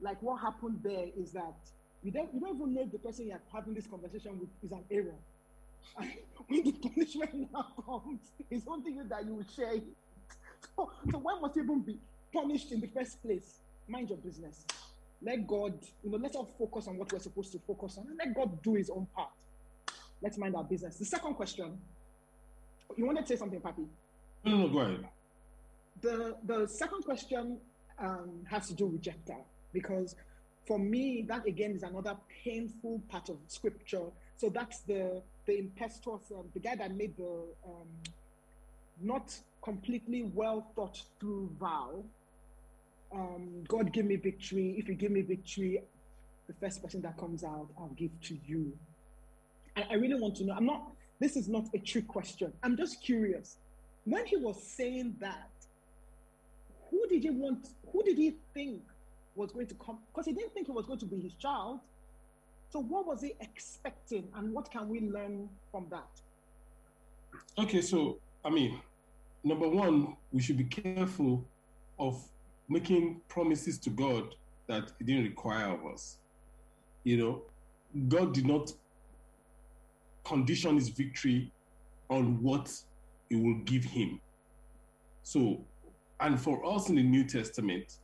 Like what happened there is that you don't, you don't even know if the person you're having this conversation with is an error. When the punishment now comes, it's only you that you will share it. So, so why must you even be punished in the first place? Mind your business. Let God, you know, let us focus on what we're supposed to focus on, and let God do his own part. Let's mind our business. The second question, you wanted to say something, Papi? No, no, go ahead. The, the second question um, has to do with Jephthah, because for me, that again is another painful part of scripture. So that's the the impetuous, um, the guy that made the um, not completely well thought through vow. Um, God give me victory. If you give me victory, the first person that comes out, I'll give to you. I, I really want to know. I'm not. This is not a trick question. I'm just curious. When he was saying that, who did he want, who did he think was going to come? Because he didn't think he was going to be his child. So what was he expecting, and what can we learn from that? Okay, so, I mean, number one, we should be careful of making promises to God that he didn't require of us. You know, God did not condition his victory on what it will give him. So, and for us in the New Testament,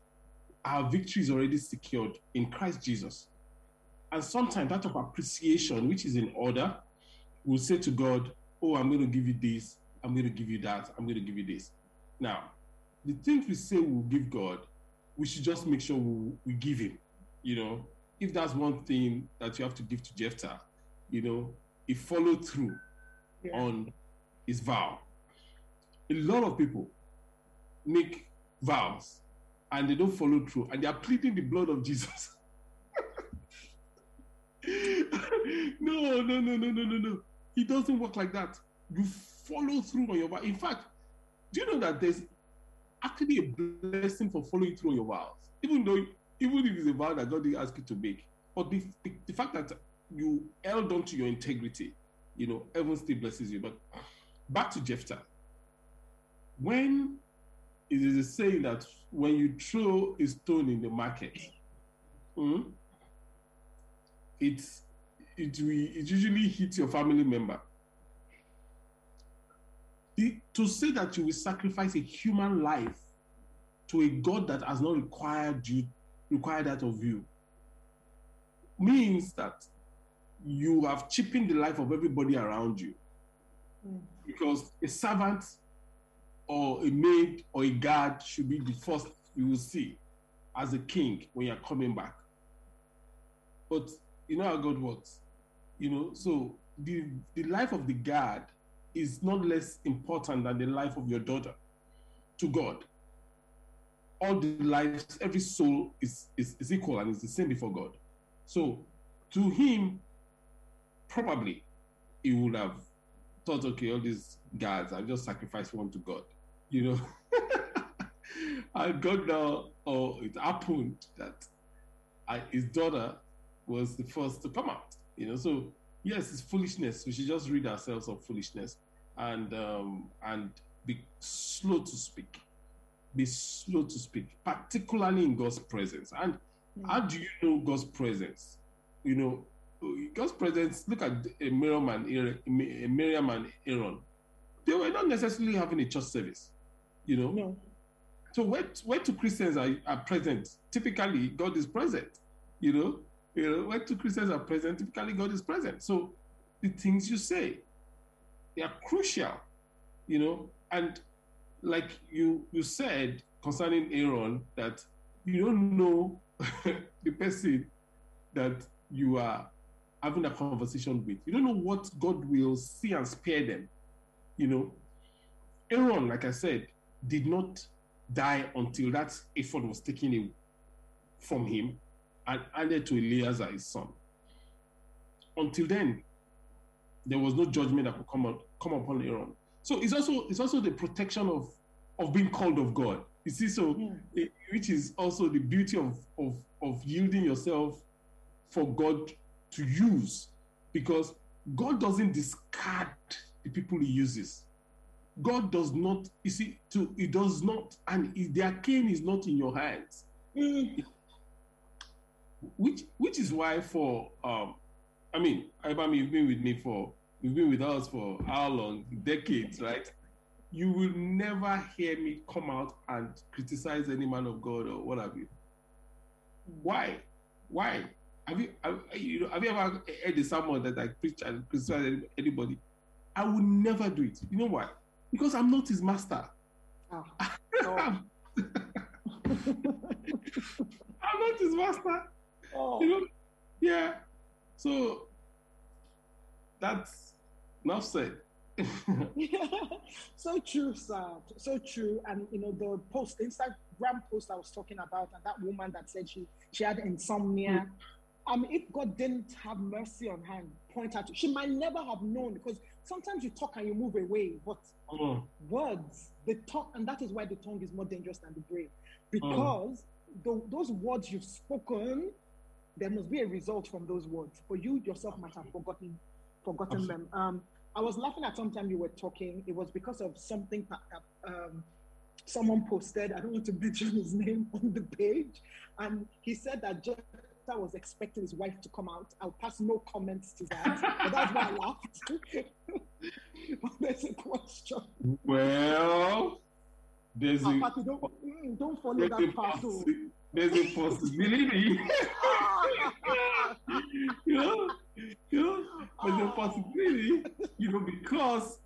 our victory is already secured in Christ Jesus. And sometimes out of appreciation, which is in order, we'll say to God, oh, I'm going to give you this, I'm going to give you that, I'm going to give you this. Now, the things we say we'll give God, we should just make sure we, we give him. You know, if that's one thing that you have to give to Jephthah, you know, he followed through yeah. on his vow. A lot of people make vows and they don't follow through, and they are pleading the blood of Jesus. no, no, no, no, no, no, no. It doesn't work like that. You follow through on your vows. In fact, do you know that there's actually a blessing for following through on your vows? Even though, even if it's a vow that God didn't ask you to make, but the, the, the fact that you held on to your integrity, you know, heaven still blesses you. But back to Jephthah. When it is a saying that when you throw a stone in the market, mm, it's It, it usually hits your family member. The, to say that you will sacrifice a human life to a God that has not required you, required that of you, means that you have cheapened the life of everybody around you. Mm. Because a servant or a maid or a guard should be the first you will see as a king when you're coming back. But you know how God works. You know, so the, the life of the guard is not less important than the life of your daughter to God. All the lives, every soul is, is, is equal and is the same before God. So to him, probably he would have thought, okay, all these guards, I've just sacrificed one to God, you know. And God now, oh, it happened that I, his daughter was the first to come out. You know, so yes, it's foolishness. We should just rid ourselves of foolishness and um, and be slow to speak. Be slow to speak, particularly in God's presence. And mm-hmm. how do you know God's presence? You know, God's presence. Look at Miriam and Aaron. Miriam and Aaron. They were not necessarily having a church service. You know. No. So where where two Christians are, are present, typically God is present. You know. You know, when two Christians are present, typically God is present. So the things you say, they are crucial, you know. And like you you said concerning Aaron, that you don't know the person that you are having a conversation with. You don't know what God will see and spare them, you know. Aaron, like I said, did not die until that effort was taken from him and added to Eleazar, his son. Until then, there was no judgment that could come, on, come upon Aaron. So it's also it's also the protection of, of being called of God. You see, so yeah. it, which is also the beauty of, of, of yielding yourself for God to use, because God doesn't discard the people he uses. God does not, you see, to he does not, and their cane is not in your hands. Mm. Which which is why for um, I mean, Abraham, you've been with me for you've been with us for how long? Decades, right? You will never hear me come out and criticize any man of God or what have you. Why? Why? Have you have you, know, have you ever heard the sermon that I preach and criticize anybody? I will never do it. You know why? Because I'm not his master. Oh. Oh. I'm not his master. Oh. You know? Yeah. So that's enough said. Yeah. So true, sir. So true. And you know, the post, Instagram post I was talking about, and that woman that said she, she had insomnia. Mm. Um, if God didn't have mercy on her and point her to, she might never have known, because Sometimes you talk and you move away, but mm. words, they talk, and that is why the tongue is more dangerous than the brain. Because mm. the, those words you've spoken, there must be a result from those words. But you yourself might have forgotten forgotten Absolutely. them. Um, I was laughing at some time you were talking. It was because of something um, someone posted. I don't want to mention his name on the page. And he said that Jephthah was expecting his wife to come out. I'll pass no comments to that. But that's why I laughed. But there's a question. Well, there's ah, a... Papi, don't, don't follow there's that part. There's a possibility. you know, you know, there's a possibility, you know, because,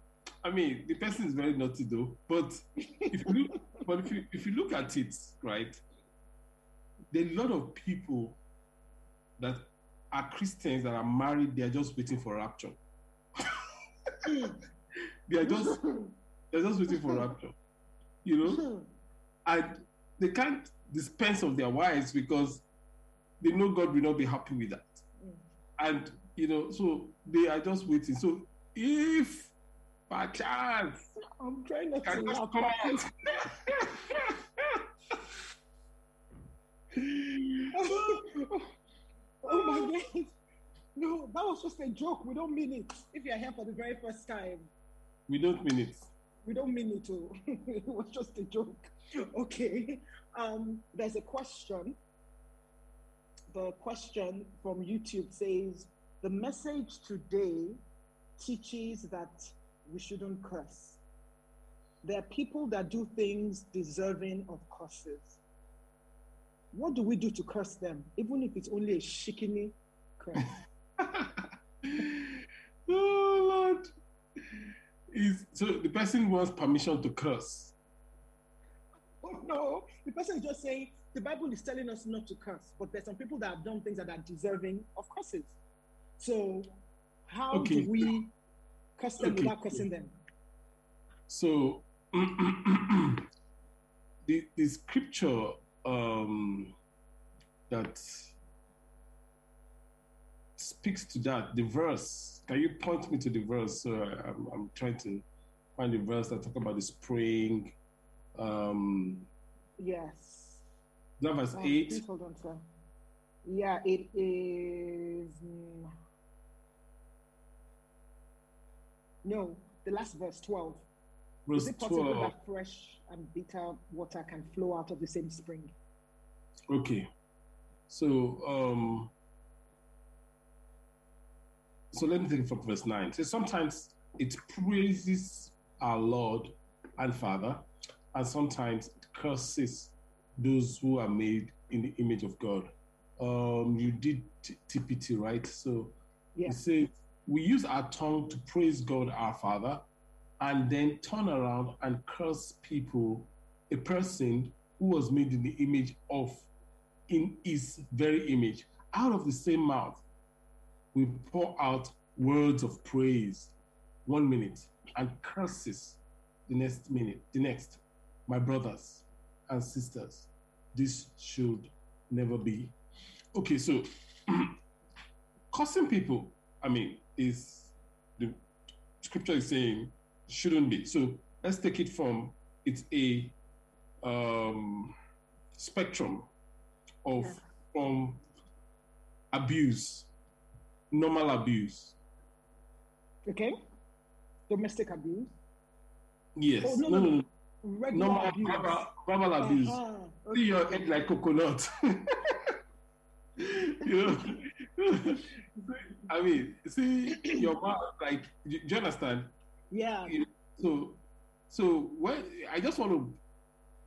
I mean, the person is very naughty though, but if you look, but if you, if you look at it, right, there are a lot of people that are Christians that are married, they are just waiting for rapture. they are just, they're just waiting for rapture, you know, and they can't dispense of their wives because they know God will not be happy with that. Mm. And, you know, so they are just waiting. So if by chance, I'm trying not to laugh. Come out. Oh my God. No, that was just a joke. We don't mean it. If you're here for the very first time. We don't mean it. We don't mean it. Oh. It was just a joke. Okay. Um, there's a question. The question from YouTube says, the message today teaches that we shouldn't curse. There are people that do things deserving of curses. What do we do to curse them, even if it's only a shikini curse? Oh, Lord. Is, so the person wants permission to curse. Oh, no, the person is just saying, the Bible is telling us not to curse, but there's some people that have done things that are deserving of curses. So how okay. do we curse them okay. without cursing them? So the, the scripture um, that speaks to that, the verse, can you point me to the verse? So I, I'm, I'm trying to find the verse that talks about the spring. Um, yes. Is that verse eight? Please hold on, sir. Yeah, it is. No, the last verse, twelve. Verse is it possible twelve. That fresh and bitter water can flow out of the same spring? Okay. So, um, so let me take it from verse nine. So sometimes it praises our Lord and Father, and sometimes it curses those who are made in the image of God. Um, you did t- T P T, right? So yeah. It says, we use our tongue to praise God, our Father, and then turn around and curse people, a person who was made in the image of, in his very image. Out of the same mouth, we pour out words of praise one minute and curses the next minute, the next. My brothers and sisters, this should never be. Okay, so cursing people, I mean, is the scripture is saying shouldn't be. So let's take it from it's a um, spectrum of yeah. from abuse, normal abuse. Okay, domestic abuse. Yes. Oh, no, no, no. no. Regular normal abuse. Verbal, verbal abuse. Uh-huh. Okay. See your head like coconut. You know? I mean, see your mouth like. Do you understand? Yeah. You know, so, so when I just want to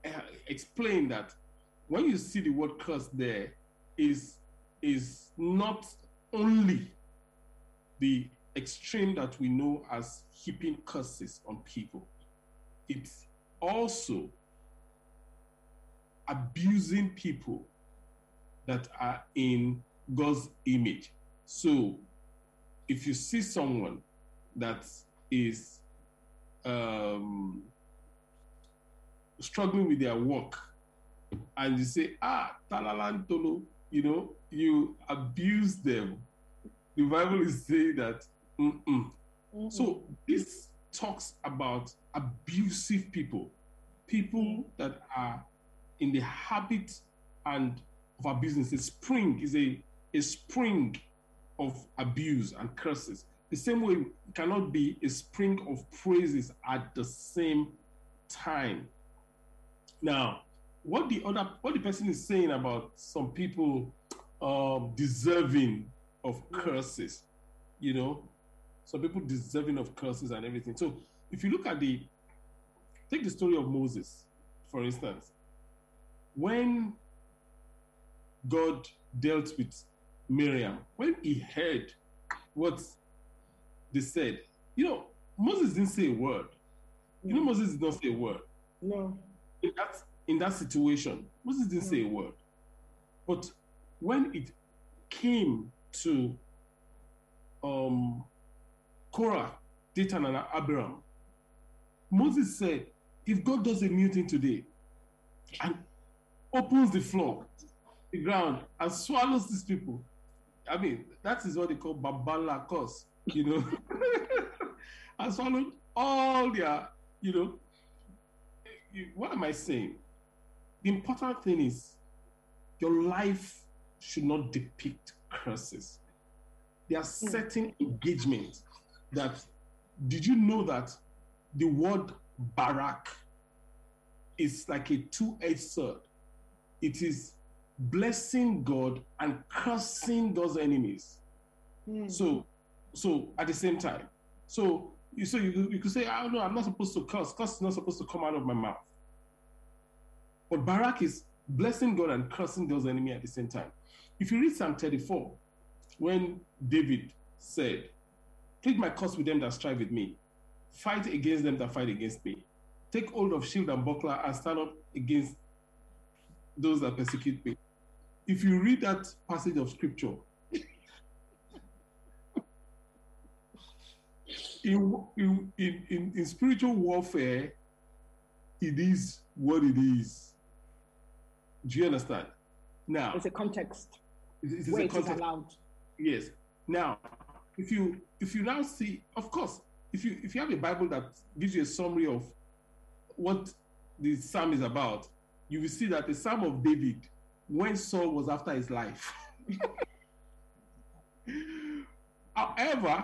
uh, explain that when you see the word curse, there is is not only the extreme that we know as heaping curses on people. It's also abusing people that are in God's image. So if you see someone that is um, struggling with their work and you say, ah, talalantolo, you know, you abuse them. The Bible is saying that, mm-mm, Mm-hmm. So this talks about abusive people, people that are in the habit and of abusiness. A spring is a, a spring of abuse and curses. The same way it cannot be a spring of praises at the same time. Now, what the other what the person is saying about some people uh, deserving of curses, you know, some people deserving of curses and everything. So if you look at the, take the story of Moses, for instance, when God dealt with Miriam, when he heard what they said, you know, Moses didn't say a word. You know, Moses did not say a word. No. In that, in that situation, Moses didn't no. say a word. But when it came to um, Korah, Dathan, and Abiram, Moses said, if God does a new thing today and opens the floor, the ground, and swallows these people, I mean, that is what they call babalakos, you know, and swallowed all their, you know, what am I saying? The important thing is your life should not depict curses. There are certain engagements that, did you know that the word barak is like a two-edged sword? It is blessing God and cursing those enemies. Mm. So, so at the same time. So you so you, you could say, I don't know, I'm not supposed to curse. Curse is not supposed to come out of my mouth. But barak is blessing God and cursing those enemies at the same time. If you read Psalm thirty-four, when David said, take my curse with them that strive with me. Fight against them that fight against me. Take hold of shield and buckler and stand up against those that persecute me. If you read that passage of scripture, in, in, in, in spiritual warfare, it is what it is. Do you understand? Now, it's a context. It, it is where a context. It is allowed. Yes. Now, if you if you now see, of course, if you if you have a Bible that gives you a summary of what the psalm is about, you will see that the psalm of David, when Saul was after his life. however,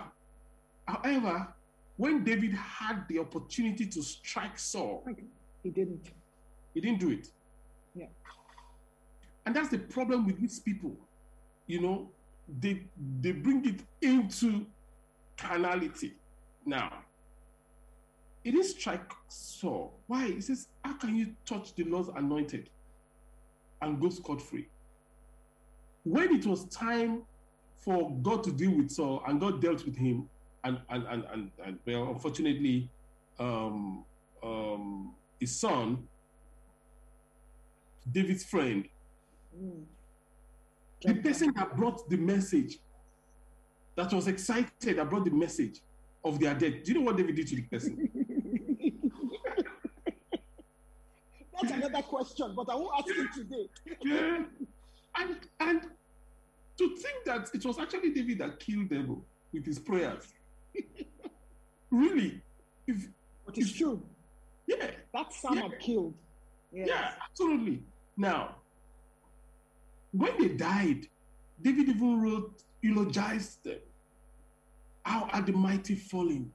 however, when David had the opportunity to strike Saul, he didn't. He didn't do it. Yeah. And that's the problem with these people. You know, they they bring it into carnality. Now, it didn't strike Saul. Why? He says, how can you touch the Lord's anointed and go scot-free? When it was time for God to deal with Saul, and God dealt with him, and, and, and, and, and well, unfortunately, um, um, his son, David's friend, mm. the person that brought the message, that was excited about the message of their death. Do you know what David did to the person? That's another question, but I won't ask you today. Yeah. And and to think that it was actually David that killed the devil with his prayers. Really? If, but it's if, true. Yeah. That son yeah. had killed. Yes. Yeah, absolutely. Now, when they died, David even wrote, eulogized them. How are the mighty falling?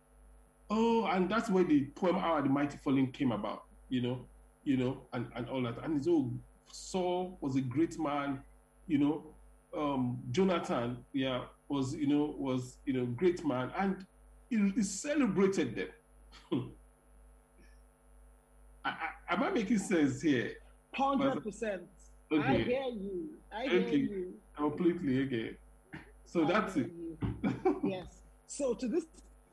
Oh, and that's where the poem "How are the mighty falling" came about, you know, you know, and, and all that. And so Saul was a great man, you know. Um, Jonathan, yeah, was you know was you know great man, and he, he celebrated them. I, I, am I making sense here? Hundred percent. Okay. I hear you. I hear okay. you completely. Okay. So I that's it. Yes. So to this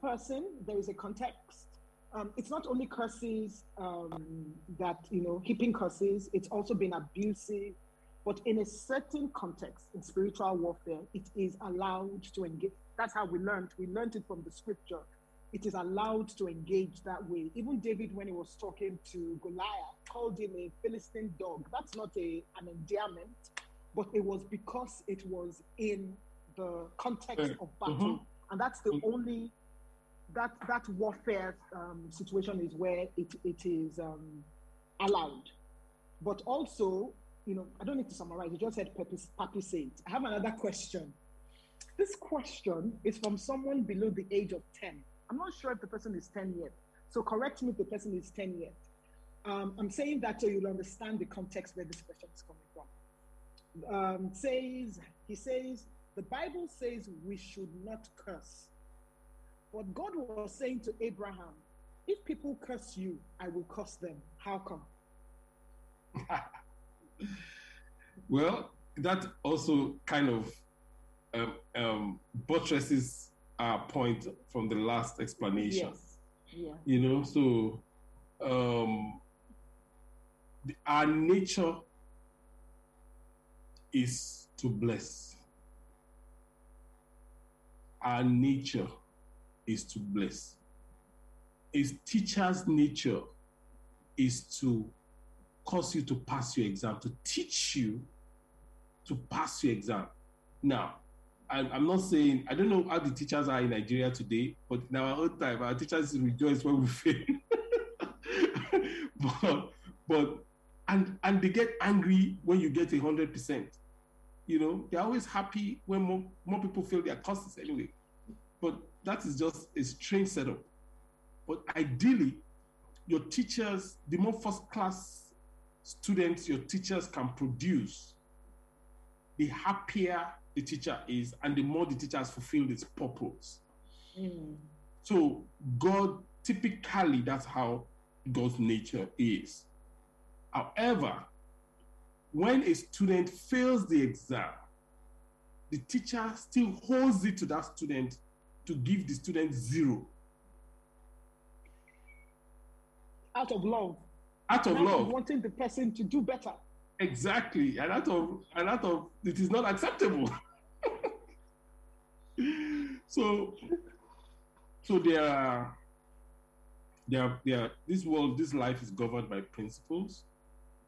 person, there is a context. Um, it's not only curses um, that, you know, heaping curses, it's also been abusive, but in a certain context in spiritual warfare, it is allowed to engage. That's how we learned. We learned it from the scripture. It is allowed to engage that way. Even David, when he was talking to Goliath, called him a Philistine dog. That's not a, an endearment, but it was because it was in the context of battle. Mm-hmm. And that's the only that that warfare um, situation is where it it is um, allowed. But also, you know, I don't need to summarize. You just said Papi said. I have another question. This question is from someone below the age of ten. I'm not sure if the person is ten yet. So correct me if the person is ten yet. Um, I'm saying that so you'll understand the context where this question is coming from. Um, says he says, the Bible says we should not curse. What God was saying to Abraham, if people curse you, I will curse them. How come? Well, that also kind of um, um, buttresses our point from the last explanation. Yes. Yeah. You know, so um, the, our nature is to bless. Our nature is to bless. A teacher's nature is to cause you to pass your exam, to teach you to pass your exam. Now, I'm, I'm not saying, I don't know how the teachers are in Nigeria today, but in our own time, our teachers rejoice when we fail. but, but, and and they get angry when you get one hundred percent. You know, they're always happy when more, more people fail their courses anyway. But that is just a strange setup. But ideally, your teachers, the more first-class students your teachers can produce, the happier the teacher is, and the more the teacher has fulfilled its purpose. Mm. So God, typically, that's how God's nature is. However, when a student fails the exam, the teacher still holds it to that student to give the student zero. Out of love. Out of love. Wanting the person to do better. Exactly. And out of, and out of, it is not acceptable. so, so there are, there are, there are, this world, this life is governed by principles,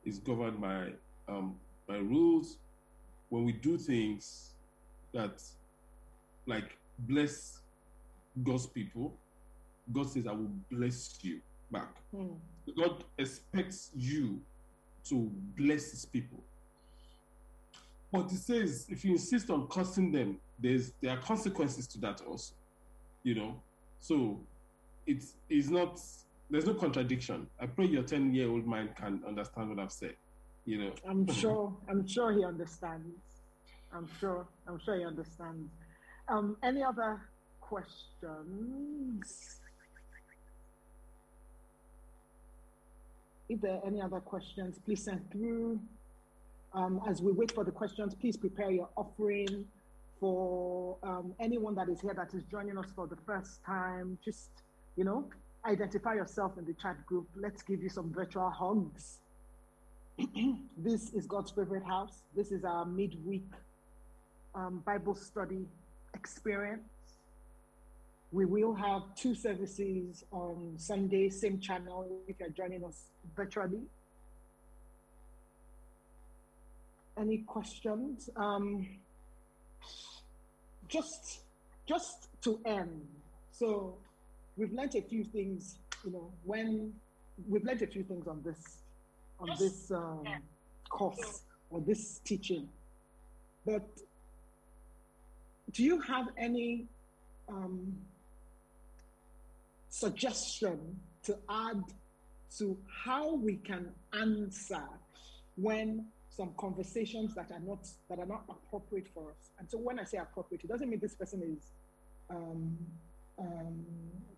is governed by, um, by rules. When we do things that, like, bless God's people, God says, I will bless you back. Mm. God expects you to bless his people. But he says, if you insist on cursing them, there's there are consequences to that also. You know? So it's it's not, there's no contradiction. I pray your ten-year-old mind can understand what I've said. You know. I'm sure, I'm sure he understands. I'm sure, I'm sure he understands. Um, any other questions? If there are any other questions, please send through. Um, as we wait for the questions, please prepare your offering. For um, anyone that is here that is joining us for the first time, just, you know, identify yourself in the chat group. Let's give you some virtual hugs. This is God's favorite house. This is our midweek um, Bible study experience. We will have two services on Sunday, same channel, if you're joining us virtually. Any questions? Um, just, just to end. So we've learned a few things, you know, when we've learned a few things on this, on yes. this um, course or this teaching, but do you have any um, suggestion to add to how we can answer when some conversations that are not that are not appropriate for us? And so when I say appropriate, it doesn't mean this person is um, um,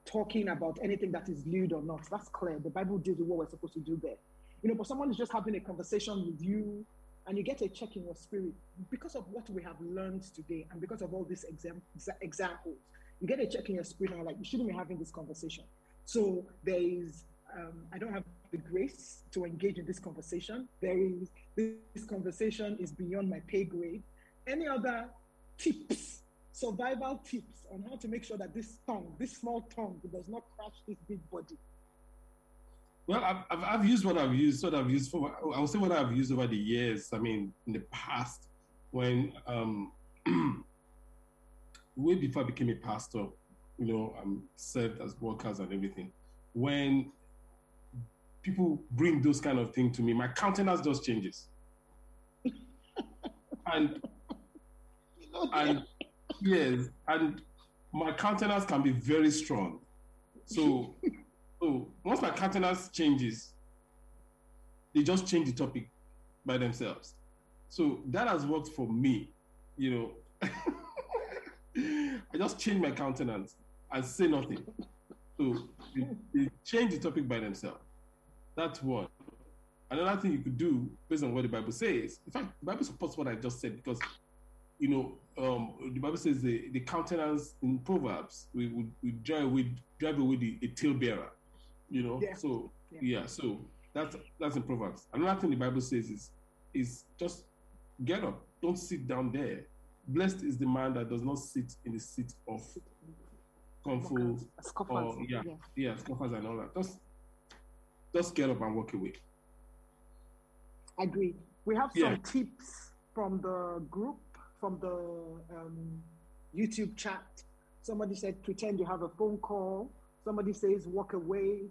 talking about anything that is lewd or not. That's clear. The Bible deals with what we're supposed to do there. You know, but someone is just having a conversation with you, and you get a check in your spirit because of what we have learned today and because of all these exam- examples. You get a check in your spirit and like, you shouldn't be having this conversation. So there is, um, I don't have the grace to engage in this conversation. There is, this, this conversation is beyond my pay grade. Any other tips, survival tips on how to make sure that this tongue, this small tongue does not crash this big body? Well, I've, I've, I've used what I've used, what I've used for, I'll say what I've used over the years. I mean, in the past, when, um, way before I became a pastor, you know, um, served as workers and everything. When people bring those kind of things to me, my countenance just changes. And, and yes, and my countenance can be very strong. So, so once my countenance changes, they just change the topic by themselves. So that has worked for me, you know. I just change my countenance and say nothing. So they, they change the topic by themselves. That's one. Another thing you could do based on what the Bible says, in fact, the Bible supports what I just said, because, you know, um, the Bible says the, the countenance in Proverbs, we would we drive away, drive away the, the tail bearer, you know. Yeah. So, yeah. yeah, so that's that's in Proverbs. Another thing the Bible says is, is just get up, don't sit down there. Blessed is the man that does not sit in the seat of comfort, or yeah, yeah, yeah scoffers and all that. Just, just get up and walk away. Agree. We have yeah. some tips from the group, from the um, YouTube chat. Somebody said, pretend you have a phone call. Somebody says, walk away.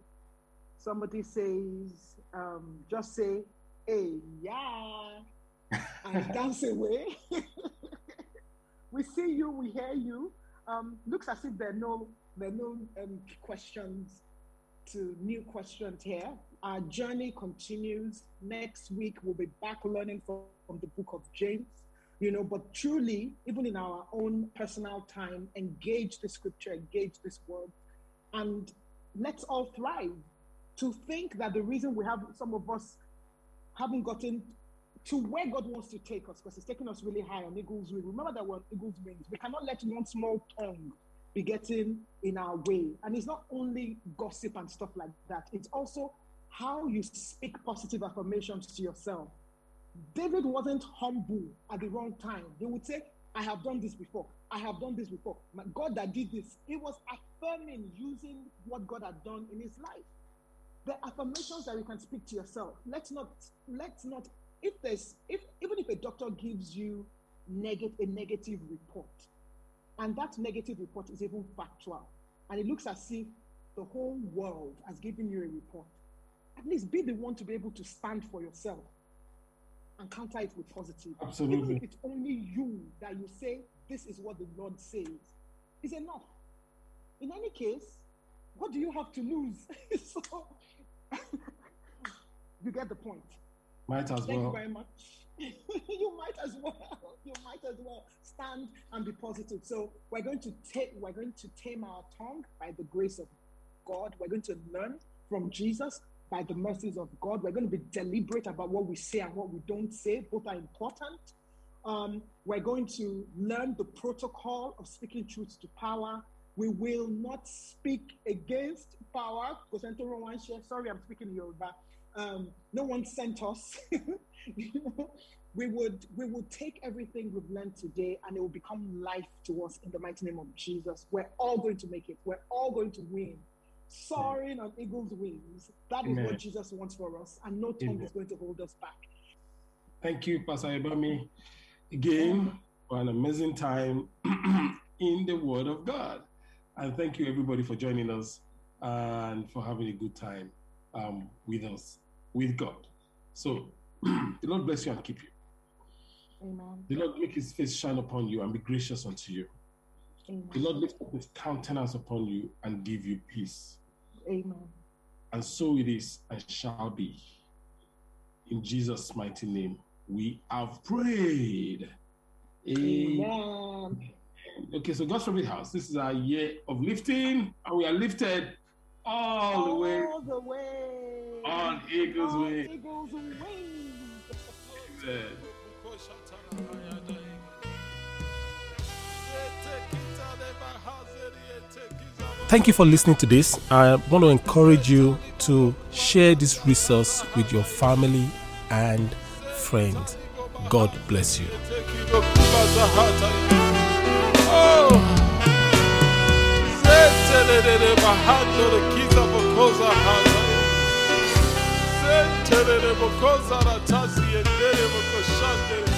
Somebody says, um, just say, hey, yeah, and dance away. We see you, we hear you. Um, looks as if there are no, there are no um, questions to new questions here. Our journey continues. Next week, we'll be back learning from, from the book of James. You know, but truly, even in our own personal time, engage the scripture, engage this word, and let's all thrive. To think that the reason we have, some of us haven't gotten to where God wants to take us, because he's taking us really high on eagle's wings. Remember that we're on eagle's wings. We cannot let one small tongue be getting in our way. And it's not only gossip and stuff like that. It's also how you speak positive affirmations to yourself. David wasn't humble at the wrong time. He would say, I have done this before. I have done this before. My God that did this. He was affirming using what God had done in his life. The affirmations that you can speak to yourself. Let's not, let's not, If there's, if even if a doctor gives you neg- a negative report, and that negative report is even factual, and it looks as if the whole world has given you a report, at least be the one to be able to stand for yourself and counter it with positive. Absolutely. Even if it's only you that you say, this is what the Lord says, is enough. In any case, what do you have to lose? So, you get the point. Might as Thank well. Thank you very much. You might as well. You might as well stand and be positive. So we're going to take. We're going to tame our tongue by the grace of God. We're going to learn from Jesus by the mercies of God. We're going to be deliberate about what we say and what we don't say. Both are important. Um, we're going to learn the protocol of speaking truth to power. We will not speak against power. Sorry, I'm speaking Yoruba. Um, no one sent us. You know, we would we would take everything we've learned today, and it will become life to us in the mighty name of Jesus. We're all going to make it. We're all going to win. Soaring on eagle's wings. That Amen. Is what Jesus wants for us, and no tongue Amen. Is going to hold us back. Thank you, Pastor Ibami, again for an amazing time in the Word of God, and thank you everybody for joining us and for having a good time um, with us. With God. So, the Lord bless you and keep you. Amen. The Lord make his face shine upon you and be gracious unto you. Amen. The Lord lift up his countenance upon you and give you peace. Amen. And so it is and shall be. In Jesus' mighty name, we have prayed. Amen. Okay, so God's Favorite House, this is our year of lifting, and we are lifted all, all the way. All the way. On Eagle's Way. Eagle's Way. Thank you for listening to this. I want to encourage you to share this resource with your family and friends. God bless you. Terere bokoza ratasi endere bokoshande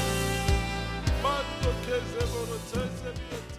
Mando keze boroteze